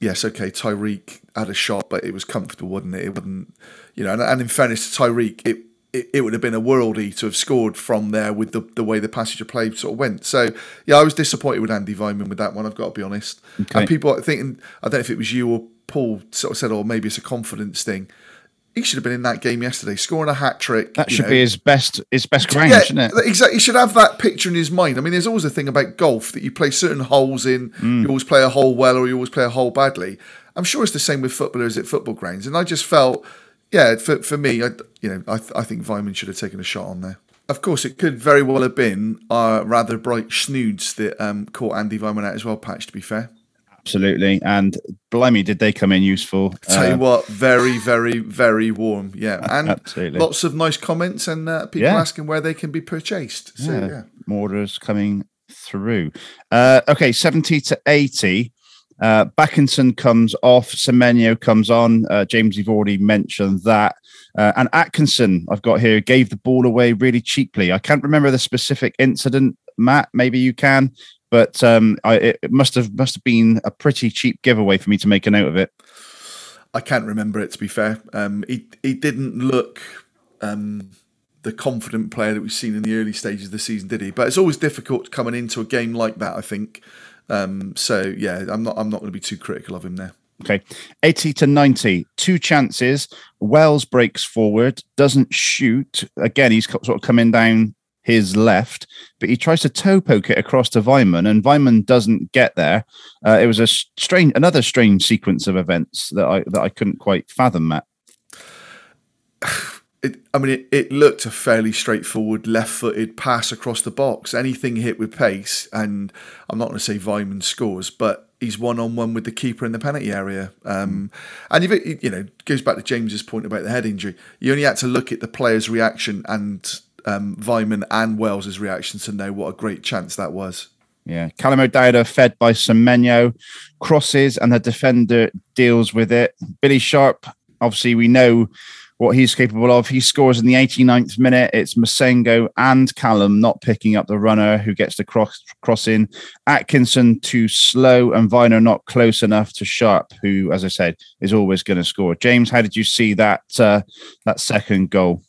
yes, okay, Tyreek had a shot, but it was comfortable, wasn't it? It wasn't, you know, and in fairness to Tyreek, it would have been a worldie to have scored from there with the way the passage of play sort of went. So, yeah, I was disappointed with Andy Vyman with that one, I've got to be honest. Okay. And people are thinking, I don't know if it was you or Paul sort of said, or maybe it's a confidence thing. He should have been in that game yesterday, scoring a hat-trick. That should be his best ground, shouldn't it? Exactly. He should have that picture in his mind. I mean, there's always a thing about golf that you play certain holes in, you always play a hole well or you always play a hole badly. I'm sure it's the same with footballers at football grounds. And I just felt... Yeah, for me, I think Vyman should have taken a shot on there. Of course, it could very well have been our rather bright snoods that caught Andy Vyman out as well, Patch, to be fair. Absolutely. And blimey, did they come in useful. Tell you what, very, very, very warm. Yeah. And absolutely. Lots of nice comments and people asking where they can be purchased. So, yeah. More orders coming through. Okay, 70 to 80. Atkinson comes off, Semenyo comes on. James, you've already mentioned that. And Atkinson, I've got here, gave the ball away really cheaply. I can't remember the specific incident, Matt, maybe you can, but it must have been a pretty cheap giveaway for me to make a note of it. I can't remember it, to be fair. He didn't look the confident player that we've seen in the early stages of the season, did he? But it's always difficult coming into a game like that, I think. I'm not going to be too critical of him there. Okay, 80 to 90, two chances. Wells breaks forward, doesn't shoot. Again, he's sort of coming down his left, but he tries to toe poke it across to Vyman, and Vyman doesn't get there. It was another strange sequence of events that I couldn't quite fathom, Matt. It looked a fairly straightforward left-footed pass across the box. Anything hit with pace, and I'm not going to say Vyman scores, but he's one-on-one with the keeper in the penalty area. And if it goes back to James's point about the head injury. You only had to look at the player's reaction and Vyman and Wells' reaction to know what a great chance that was. Yeah, Callum O'Dowda fed by Semenyo, crosses, and the defender deals with it. Billy Sharp, obviously we know what he's capable of. He scores in the 89th minute. It's Massengo and Callum not picking up the runner who gets the cross in. Atkinson too slow and Viner not close enough to Sharp, who, as I said, is always going to score. James, how did you see that second goal?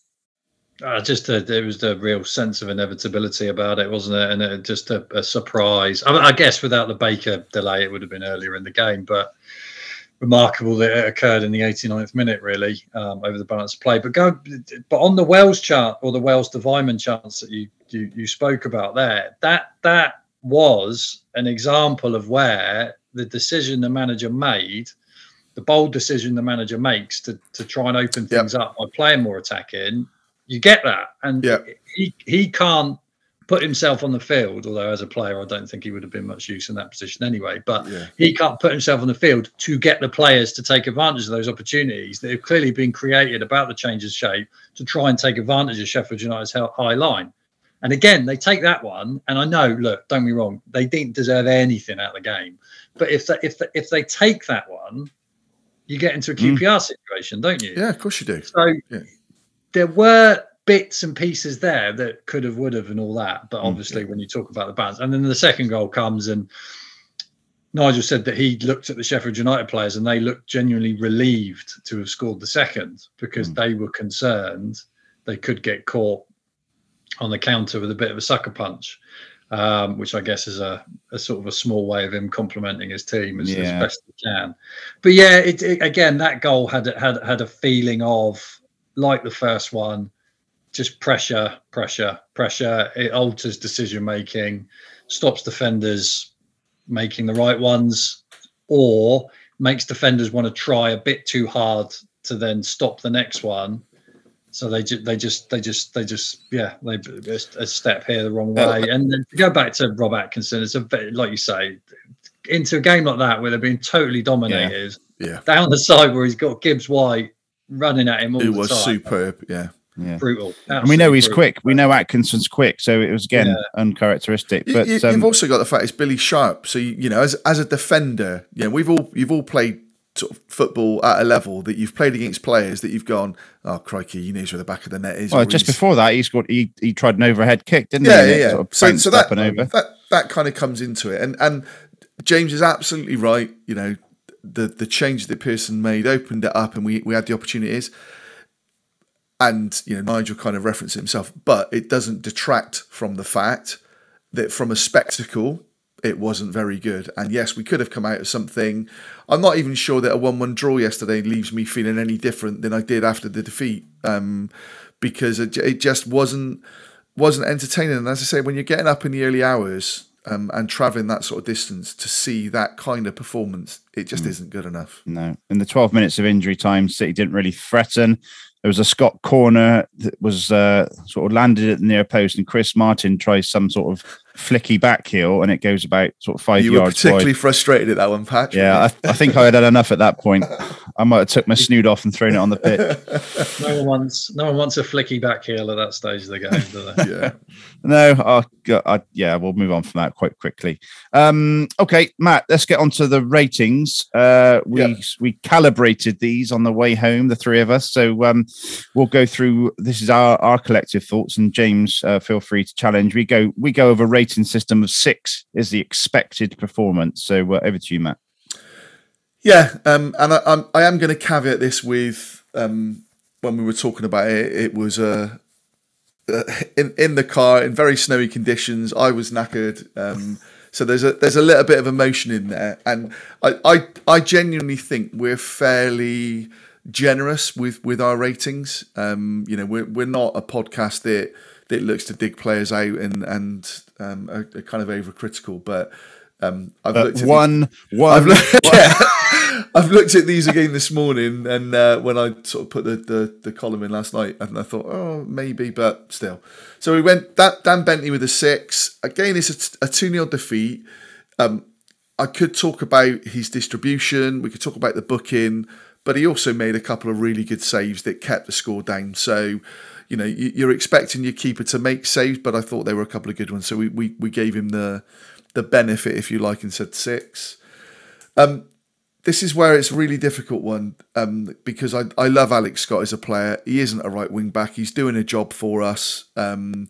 It was the real sense of inevitability about it, wasn't it? And it, just a surprise. I guess without the Baker delay, it would have been earlier in the game, but remarkable that it occurred in the 89th minute, really, over the balance of play. But on the Wells chart, or the Wells to Vyman chance that you spoke about there, that was an example of where the decision the manager made, the bold decision the manager makes to try and open things up by playing more attacking. You get that, and he can't put himself on the field, although as a player I don't think he would have been much use in that position anyway, but he can't put himself on the field to get the players to take advantage of those opportunities that have clearly been created about the change of shape to try and take advantage of Sheffield United's high line. And again, they take that one, and I know, look, don't be wrong, they didn't deserve anything out of the game, but if they take that one, you get into a QPR situation, don't you? Yeah, of course you do. So there were bits and pieces there that could have, would have, and all that. But obviously, when you talk about the balance, and then the second goal comes, and Nigel said that he looked at the Sheffield United players and they looked genuinely relieved to have scored the second, because they were concerned they could get caught on the counter with a bit of a sucker punch, which I guess is a sort of a small way of him complimenting his team as best he can. But yeah, it again, that goal had a feeling of, like the first one, just pressure. It alters decision-making, stops defenders making the right ones, or makes defenders want to try a bit too hard to then stop the next one. So they a step here the wrong way. And then to go back to Rob Atkinson, it's a bit, like you say, into a game like that where they're being totally dominated, down the side where he's got Gibbs White running at him all the time. It was superb, brutal. And we know he's brutal. Quick. We know Atkinson's quick, so it was again uncharacteristic. But you've also got the fact it's Billy Sharp. So you know, as a defender, you've all played sort of football at a level that you've played against players that you've gone, oh crikey, he knows where the back of the net is. Well, just before that, he tried an overhead kick, didn't he? Yeah. Sort of so that kind of comes into it, and James is absolutely right. You know, the change that Pearson made opened it up, and we had the opportunities. And you know, Nigel kind of referenced it himself, but it doesn't detract from the fact that from a spectacle, it wasn't very good. And yes, we could have come out of something. I'm not even sure that a 1-1 draw yesterday leaves me feeling any different than I did after the defeat, because it just wasn't entertaining. And as I say, when you're getting up in the early hours, and travelling that sort of distance to see that kind of performance, it just isn't good enough. No. In the 12 minutes of injury time, City didn't really threaten. There was a Scott corner that was sort of landed at the near post, and Chris Martin tries some sort of flicky back heel, and it goes about sort of 5 yards wide. You were particularly frustrated at that one, Patch. Yeah, I think I had had enough at that point. I might have took my snood off and thrown it on the pitch. No one wants a flicky back heel at that stage of the game, do they? Yeah. We'll move on from that quite quickly. Okay, Matt, let's get on to the ratings. We calibrated these on the way home, the three of us. So we'll go through, this is our collective thoughts, and James, feel free to challenge. We go over rating system of 6 is the expected performance. So over to you, Matt. Yeah, and I am going to caveat this with, when we were talking about it, it was in the car in very snowy conditions. I was knackered, so there's a little bit of emotion in there, and I genuinely think we're fairly generous with our ratings. We're not a podcast that looks to dig players out and are kind of overcritical, but I've looked at I've looked at these again this morning, and when I sort of put the column in last night, and I thought, oh, maybe, but still. So we went Dan Bentley with a 6. Again, it's a 2-0 defeat. I could talk about his distribution. We could talk about the booking, but he also made a couple of really good saves that kept the score down. So, you know, you're expecting your keeper to make saves, but I thought there were a couple of good ones. So we gave him the benefit, if you like, and said 6. This is where it's a really difficult one, because I love Alex Scott as a player. He isn't a right wing back. He's doing a job for us. And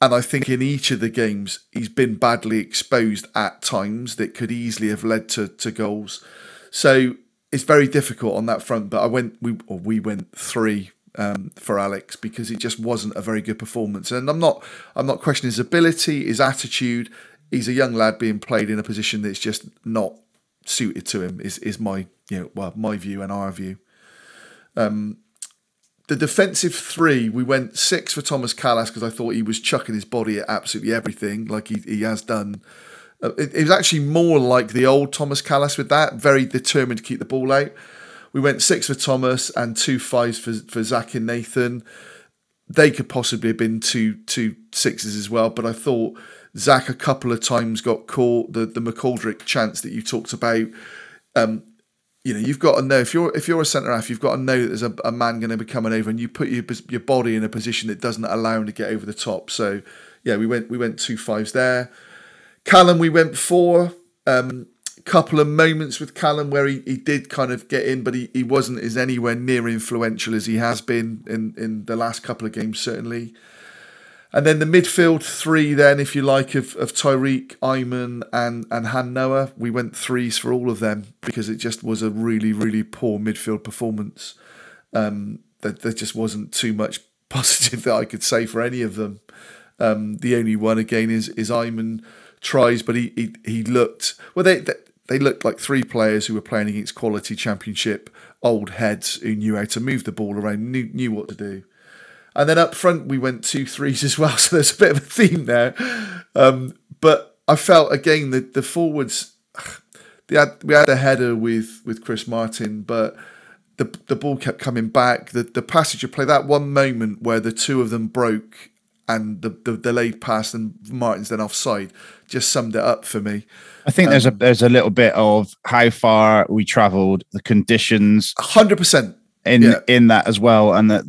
I think in each of the games, he's been badly exposed at times that could easily have led to goals. So it's very difficult on that front. But we went 3 for Alex, because it just wasn't a very good performance. And I'm not questioning his ability, his attitude. He's a young lad being played in a position that's just not suited to him. Is my my view and our view. The defensive three, we went 6 for Thomas Callas because I thought he was chucking his body at absolutely everything, like he has done. It was actually more like the old Thomas Callas with that, very determined to keep the ball out. We went 6 for Thomas and 2 5s for Zach and Nathan. They could possibly have been 2 2 6s as well, but I thought Zach a couple of times got caught. The McGoldrick chance that you talked about. You've got to know if you're a centre half, you've got to know that there's a man going to be coming over, and you put your body in a position that doesn't allow him to get over the top. So yeah, we went 2 5s there. Callum, we went 4. Couple of moments with Callum where he did kind of get in, but he wasn't as anywhere near influential as he has been in the last couple of games, certainly. And then the midfield 3 then, if you like, of Tyreek, Ayman and Han-Noah, we went 3s for all of them because it just was a really, really poor midfield performance. There just wasn't too much positive that I could say for any of them. The only one, again, is Ayman tries, but he looked... Well, they looked like 3 players who were playing against quality championship old heads who knew how to move the ball around, knew what to do. And then up front, we went 2 3s as well, so there's a bit of a theme there. But I felt, again, the forwards, we had a header with Chris Martin, but the ball kept coming back. The passage of play, that one moment where the two of them broke and the delayed pass and Martin's then offside, just summed it up for me. I think there's a little bit of how far we travelled, the conditions. 100%. In that as well, and that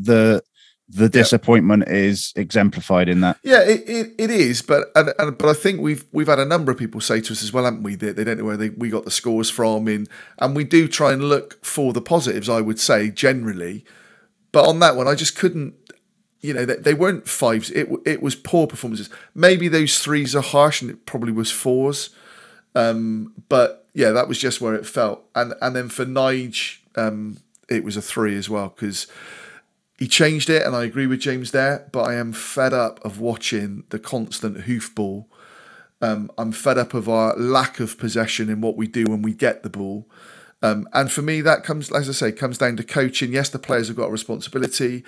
the disappointment is exemplified in that. Yeah, it is, but I think we've had a number of people say to us as well, haven't we? They don't know where we got the scores from, and we do try and look for the positives, I would say, generally. But on that one, I just couldn't. They weren't 5s. It was poor performances. Maybe those 3s are harsh, and it probably was 4s. But yeah, that was just where it felt. And then for Nige, it was a 3 as well because. He changed it, and I agree with James there, but I am fed up of watching the constant hoofball. I'm fed up of our lack of possession in what we do when we get the ball. And for me, that comes, as I say, comes down to coaching. Yes, the players have got a responsibility,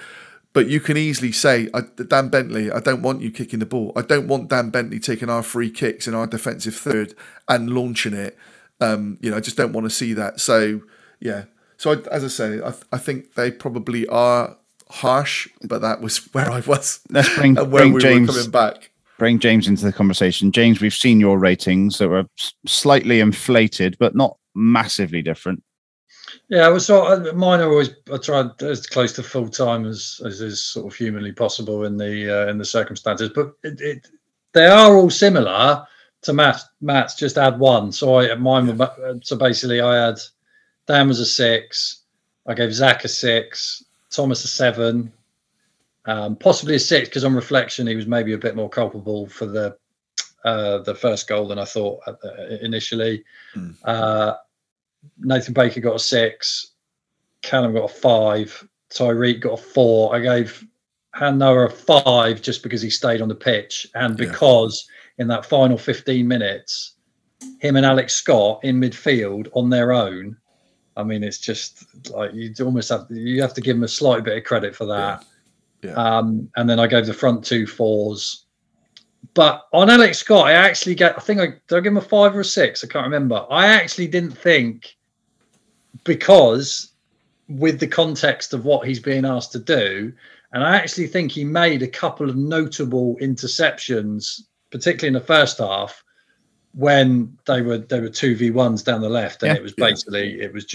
but you can easily say, Dan Bentley, I don't want you kicking the ball. I don't want Dan Bentley taking our free kicks in our defensive third and launching it. I just don't want to see that. So, yeah. So, as I say, I think they probably are... harsh, but that was where I was. Let's bring James into the conversation. James, we've seen your ratings that were slightly inflated, but not massively different. Yeah, well, so mine are always. I tried as close to full time as is sort of humanly possible in the circumstances, but they are all similar to Matt's. Just add 1, so I had Dan was a 6. I gave Zach a 6. Thomas a 7, possibly a 6 because on reflection he was maybe a bit more culpable for the first goal than I thought initially. Nathan Baker got a 6, Callum got a 5, Tyreek got a 4. I gave Han-Noah a 5 just because he stayed on the pitch and because in that final 15 minutes, him and Alex Scott in midfield on their own. I mean, it's just like you have to give them a slight bit of credit for that. Yeah. And then I gave the front 2 4s. But on Alex Scott, I think I give him a 5 or a 6? I can't remember. I actually didn't think because with the context of what he's being asked to do, and I actually think he made a couple of notable interceptions, particularly in the first half, when they were 2v1s down the left, and it was basically it was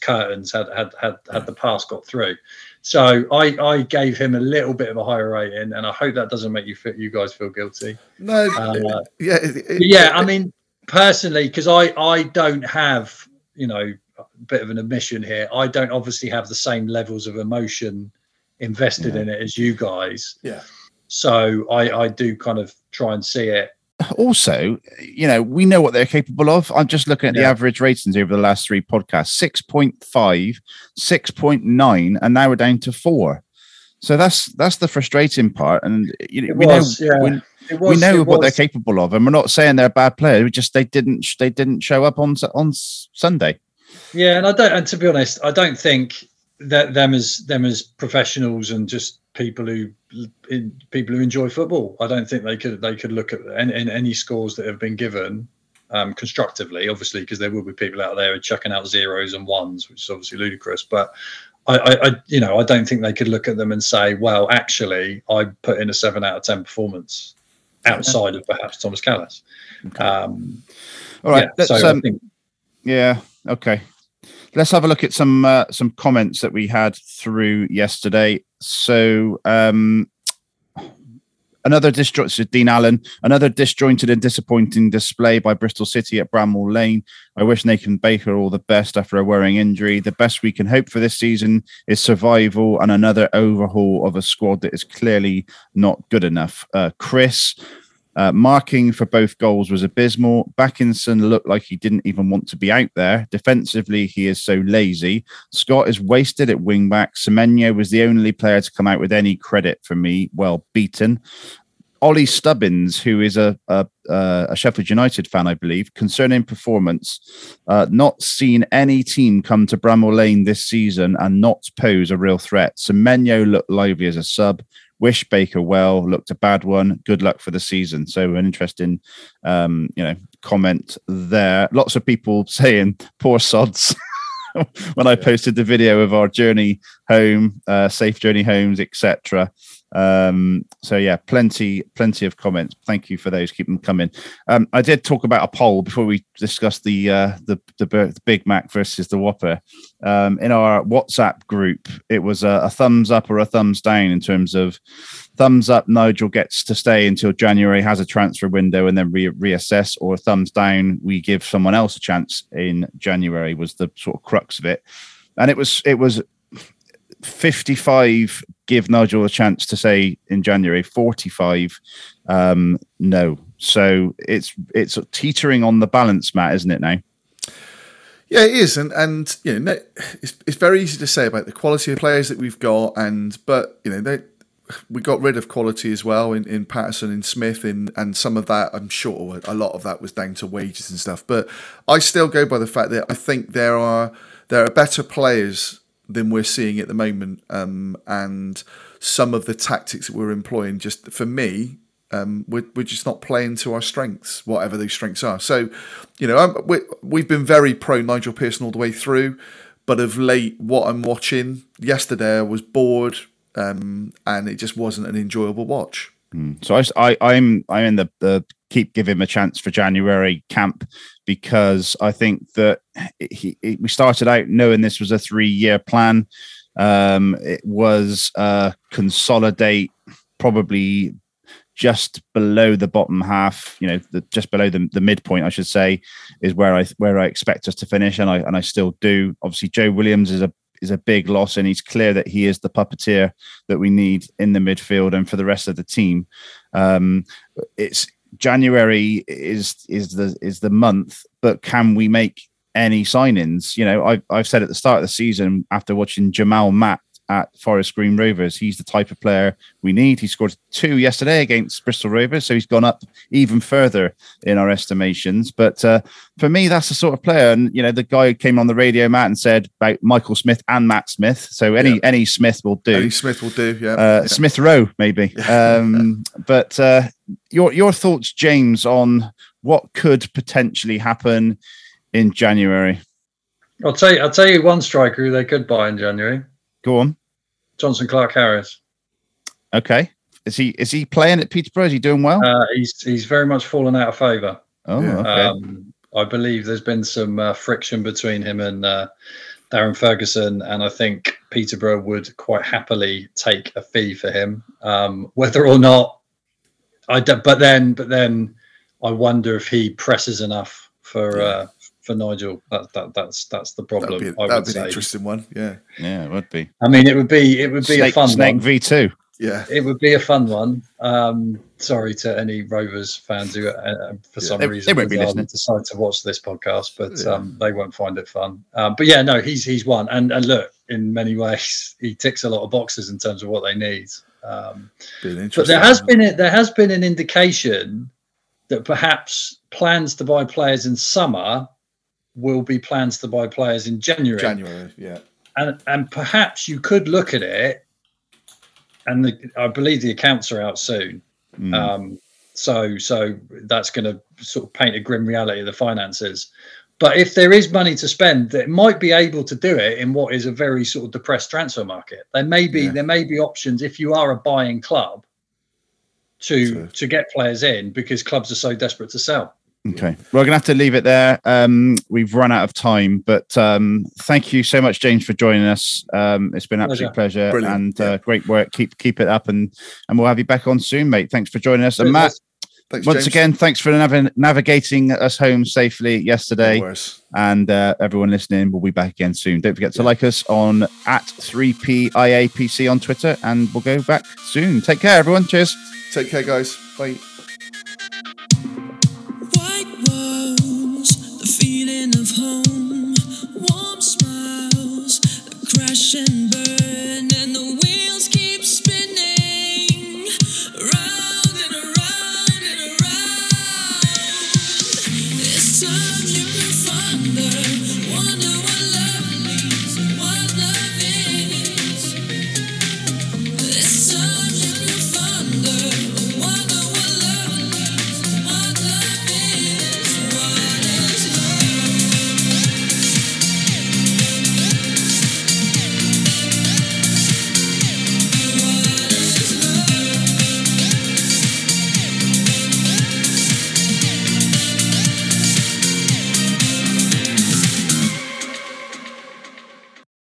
curtains had the pass got through. So I gave him a little bit of a higher rating, and I hope that doesn't make you guys feel guilty. No, I mean personally, because I don't have a bit of an admission here. I don't obviously have the same levels of emotion invested in it as you guys. Yeah. So I do kind of try and see it. Also, we know what they're capable of. I'm just looking at the average ratings over the last 3 podcasts, 6.5, 6.9, and now we're down to 4. So that's the frustrating part, and we know what they're capable of, and we're not saying they're a bad player. We just they didn't show up on Sunday. Yeah, and I don't. And to be honest, I don't think that them as professionals and just people who enjoy football. I don't think they could look at any scores that have been given constructively. Obviously, because there will be people out there chucking out zeros and ones, which is obviously ludicrous, but. I don't think they could look at them and say, well, actually, I put in a 7 out of 10 performance outside of perhaps Thomas Callas. Okay. All right. Okay. Let's have a look at some comments that we had through yesterday. So Dean Allen, another disjointed and disappointing display by Bristol City at Bramall Lane. I wish Nathan Baker all the best after a worrying injury. The best we can hope for this season is survival and another overhaul of a squad that is clearly not good enough. Chris, marking for both goals was abysmal. Atkinson looked like he didn't even want to be out there. Defensively, he is so lazy. Scott is wasted at wing-back. Semenyo was the only player to come out with any credit for me. Well beaten. Ollie Stubbins, who is a Sheffield United fan, I believe, concerning performance, not seen any team come to Bramall Lane this season and not pose a real threat. Semenyo looked lively as a sub. Wish Baker well, looked a bad one. Good luck for the season. So an interesting, comment there. Lots of people saying poor sods when I posted the video of our journey home, safe journey homes, etc. Plenty of comments. Thank you for those. Keep them coming. I did talk about a poll before we discussed the Big Mac versus the Whopper. In our WhatsApp group, it was a thumbs up or a thumbs down in terms of thumbs up. Nigel gets to stay until January, has a transfer window, and then reassess. Or thumbs down, we give someone else a chance in January. Was the sort of crux of it, and it was 55. Give Nigel a chance to say in January, 45. No. So it's teetering on the balance, Matt, isn't it now? Yeah, it is. And it's very easy to say about the quality of players that we've got. We got rid of quality as well in Patterson, in Smith, and some of that, I'm sure a lot of that was down to wages and stuff. But I still go by the fact that I think there are better players than we're seeing at the moment, and some of the tactics that we're employing, just for me, we're just not playing to our strengths, whatever those strengths are. So, we've been very pro Nigel Pearson all the way through, but of late, what I'm watching yesterday, I was bored, and it just wasn't an enjoyable watch. So I'm in the keep giving him a chance for January camp, because I think that we started out knowing this was a 3-year plan. It was consolidate probably just below the bottom half, just below the midpoint, I should say, is where I expect us to finish, and I still do. Obviously, Joe Williams is a big loss, and he's clear that he is the puppeteer that we need in the midfield and for the rest of the team. It's January is the month, but can we make any signings? I've said at the start of the season, after watching Jamal Matt at Forest Green Rovers, he's the type of player we need. He scored 2 yesterday against Bristol Rovers, so he's gone up even further in our estimations. But for me, that's the sort of player. And the guy who came on the radio, Matt, and said about Michael Smith and Matt Smith. So any Smith will do. Any Smith will do. Yeah. Smith Rowe maybe. But your thoughts, James, on what could potentially happen in January? I'll tell you one striker who they could buy in January. Go on. Johnson Clark Harris. Okay. Is he playing at Peterborough? Is he doing well? He's very much fallen out of favour. Oh, yeah. Okay. I believe there's been some friction between him and Darren Ferguson, and I think Peterborough would quite happily take a fee for him. Whether or not, but then I wonder if he presses enough for Nigel. That's the problem. That'd be an interesting one. Yeah, it would be. I mean, it would be a fun Snake one. V2. Yeah, it would be a fun one. Sorry to any Rovers fans who, for some reason, decide to watch this podcast, but they won't find it fun. But he's one. And look, in many ways. He ticks a lot of boxes in terms of what they need. But there has been an indication that perhaps plans to buy players in summer will be plans to buy players in January. And perhaps you could look at it, and I believe the accounts are out soon. So that's going to sort of paint a grim reality of the finances. But if there is money to spend, it might be able to do it in what is a very sort of depressed transfer market. There may be options if you are a buying club to get players in, because clubs are so desperate to sell. Okay, we're going to have to leave it there. We've run out of time, but thank you so much, James, for joining us. It's been an absolute pleasure. Brilliant. And great work. Keep it up, and we'll have you back on soon, mate. Thanks for joining us. And Matt, thanks, once James. Again, thanks for navigating us home safely yesterday. No worries. And everyone listening, we'll be back again soon. Don't forget to like us on at 3PIAPC on Twitter, and we'll go back soon. Take care, everyone. Cheers. Take care, guys. Bye. Home, warm smiles, a crash and burn, and the wind.